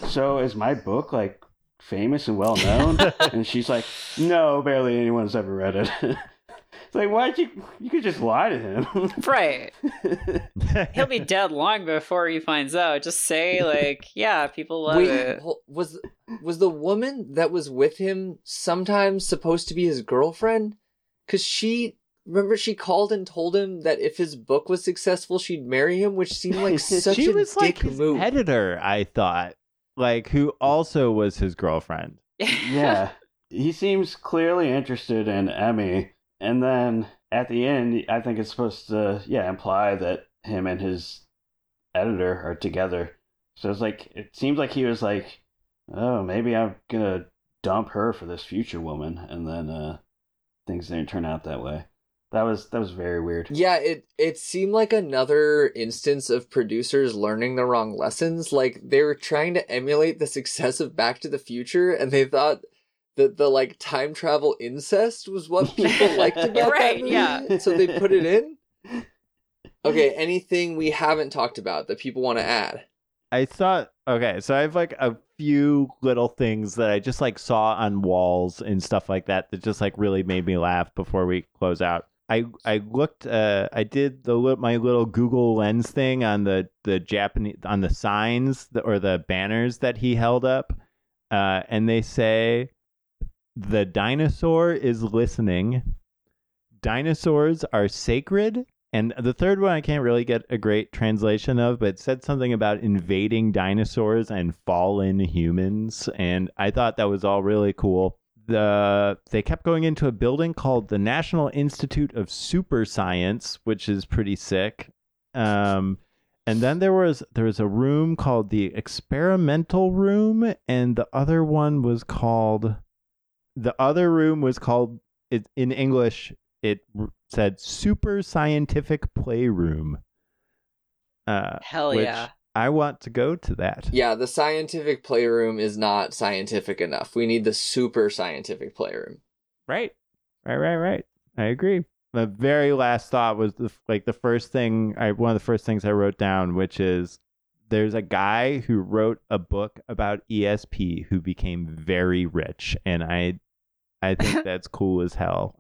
so is my book like famous and well known? And she's like, no, barely anyone's ever read it. It's like, why'd you could just lie to him. Right. He'll be dead long before he finds out. Just say like, yeah, people love it. Was the woman that was with him sometimes supposed to be his girlfriend? Because she called and told him that if his book was successful, she'd marry him, which seemed like such a dick move. She was like his editor, I thought, like, who also was his girlfriend. Yeah. He seems clearly interested in Emmy. And then at the end, I think it's supposed to, imply that him and his editor are together. So it's like, it seems like he was like, oh, maybe I'm going to dump her for this future woman. And then things didn't turn out that way. That was very weird. Yeah, it seemed like another instance of producers learning the wrong lessons. Like, they were trying to emulate the success of Back to the Future, and they thought that the, like, time travel incest was what people liked about that movie. Yeah. So they put it in. Okay, anything we haven't talked about that people want to add? So I have, like, a few little things that I just, like, saw on walls and stuff like that just, like, really made me laugh before we close out. I looked, I did my little Google Lens thing on the Japanese, on the signs or the banners that he held up. And they say, the dinosaur is listening. Dinosaurs are sacred. And the third one I can't really get a great translation of, but it said something about invading dinosaurs and fallen humans. And I thought that was all really cool. They kept going into a building called the National Institute of Super Science, which is pretty sick. And then there was a room called the Experimental Room, and the other room was called, in English, it said Super Scientific Playroom. Hell yeah. I want to go to that. Yeah, the scientific playroom is not scientific enough. We need the super scientific playroom. Right. I agree. The very last thought was one of the first things I wrote down, which is there's a guy who wrote a book about ESP who became very rich, and I think that's cool as hell.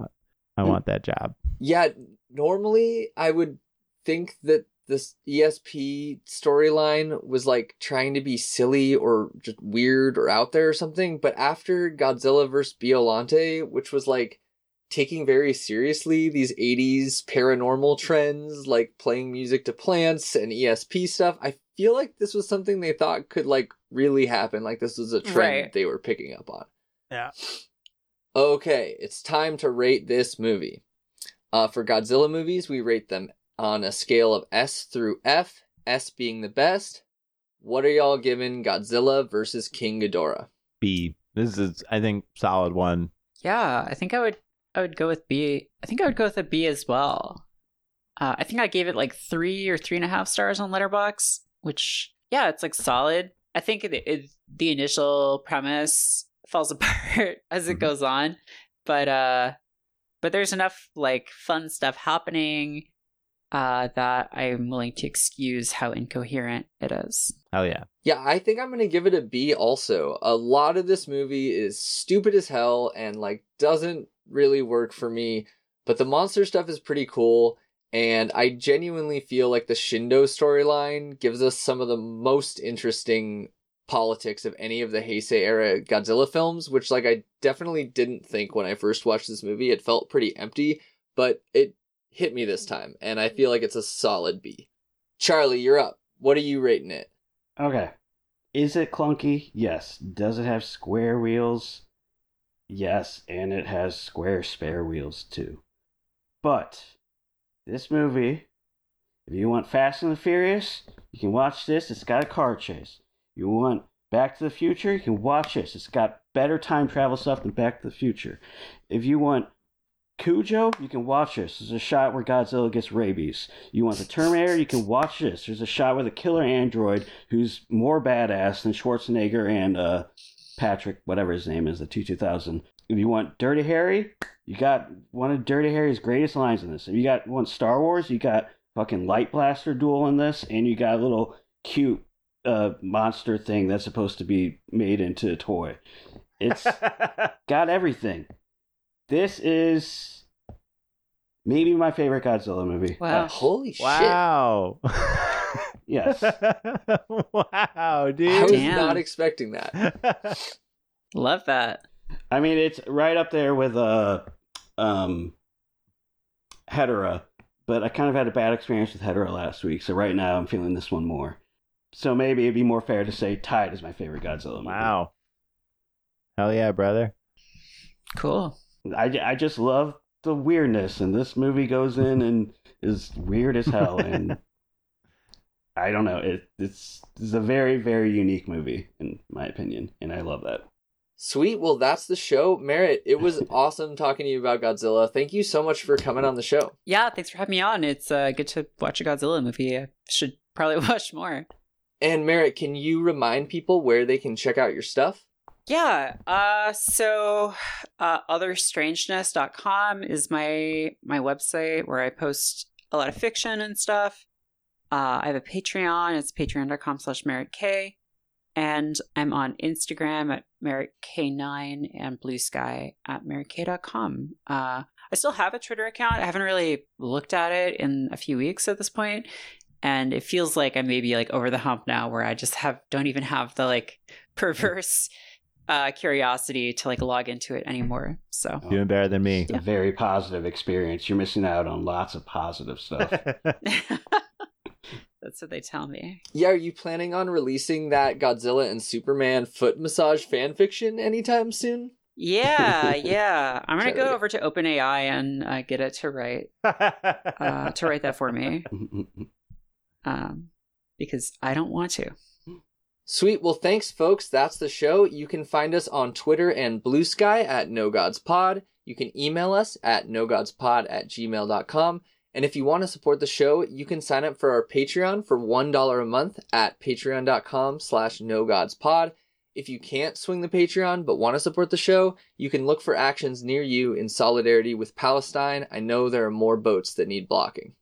I want that job. Yeah, normally I would think that this ESP storyline was like trying to be silly or just weird or out there or something, but after Godzilla versus Biollante, which was like taking very seriously these 80s paranormal trends, like playing music to plants and ESP stuff, I feel like this was something they thought could like really happen. Like this was a trend they were picking up on. Yeah. Okay, it's time to rate this movie. For Godzilla movies, we rate them on a scale of S through F, S being the best. What are y'all giving Godzilla versus King Ghidorah? B. This is, I think, solid one. Yeah, I think I would go with B. I think I would go with a B as well. I think I gave it like 3 or 3.5 stars on Letterboxd, which, yeah, it's like solid. I think the initial premise falls apart as it goes on, but there's enough like fun stuff happening that I'm willing to excuse how incoherent it is. Oh yeah. Yeah, I think I'm gonna give it a B also. A lot of this movie is stupid as hell and like doesn't really work for me, but the monster stuff is pretty cool, and I genuinely feel like the Shindo storyline gives us some of the most interesting politics of any of the Heisei era Godzilla films, which like I definitely didn't think when I first watched this movie. It felt pretty empty, but it hit me this time, and I feel like it's a solid B. Charlie, you're up. What are you rating it? Okay. Is it clunky? Yes. Does it have square wheels? Yes, and it has square spare wheels too. But this movie, if you want Fast and the Furious, you can watch this. It's got a car chase. You want Back to the Future? You can watch this. It's got better time travel stuff than Back to the Future. If you want Cujo, you can watch this. There's a shot where Godzilla gets rabies. You want the Terminator? You can watch this. There's a shot with a killer android who's more badass than Schwarzenegger and Patrick, whatever his name is, the T-2000. If you want Dirty Harry, you got one of Dirty Harry's greatest lines in this. If you want Star Wars, you got fucking Light Blaster duel in this, and you got a little cute monster thing that's supposed to be made into a toy. It's got everything. This is maybe my favorite Godzilla movie. Wow. Holy shit. Yes. Wow, dude. I was not expecting that. Love that. I mean, it's right up there with Hedorah, but I kind of had a bad experience with Hedorah last week, so right now I'm feeling this one more. So maybe it'd be more fair to say Tide is my favorite Godzilla movie. Wow. Hell yeah, brother. Cool. I just love the weirdness, and this movie goes in and is weird as hell, and I don't know, it's a very, very unique movie, in my opinion, and I love that. Sweet, well, that's the show. Merritt, it was awesome talking to you about Godzilla. Thank you so much for coming on the show. Yeah, thanks for having me on. It's good to watch a Godzilla movie. I should probably watch more. And Merritt, can you remind people where they can check out your stuff? Yeah, so otherstrangeness.com is my website where I post a lot of fiction and stuff. I have a Patreon. It's patreon.com/Merritt K. And I'm on Instagram at MerrittK9 and Bluesky at MerrittK.com. I still have a Twitter account. I haven't really looked at it in a few weeks at this point. And it feels like I'm maybe like over the hump now where I just don't even have the like perverse curiosity to like log into it anymore. So doing better than me. Yeah. A very positive experience. You're missing out on lots of positive stuff. That's what they tell me. Yeah, are you planning on releasing that Godzilla and Superman foot massage fan fiction anytime soon? Yeah. I'm going to go over to OpenAI and get it to write that for me. Because I don't want to. Sweet. Well, thanks, folks. That's the show. You can find us on Twitter and Blue Sky at No Gods Pod. You can email us at nogodspod@gmail.com. And if you want to support the show, you can sign up for our Patreon for $1 a month at patreon.com/nogodspod. If you can't swing the Patreon but want to support the show, you can look for actions near you in solidarity with Palestine. I know there are more boats that need blocking.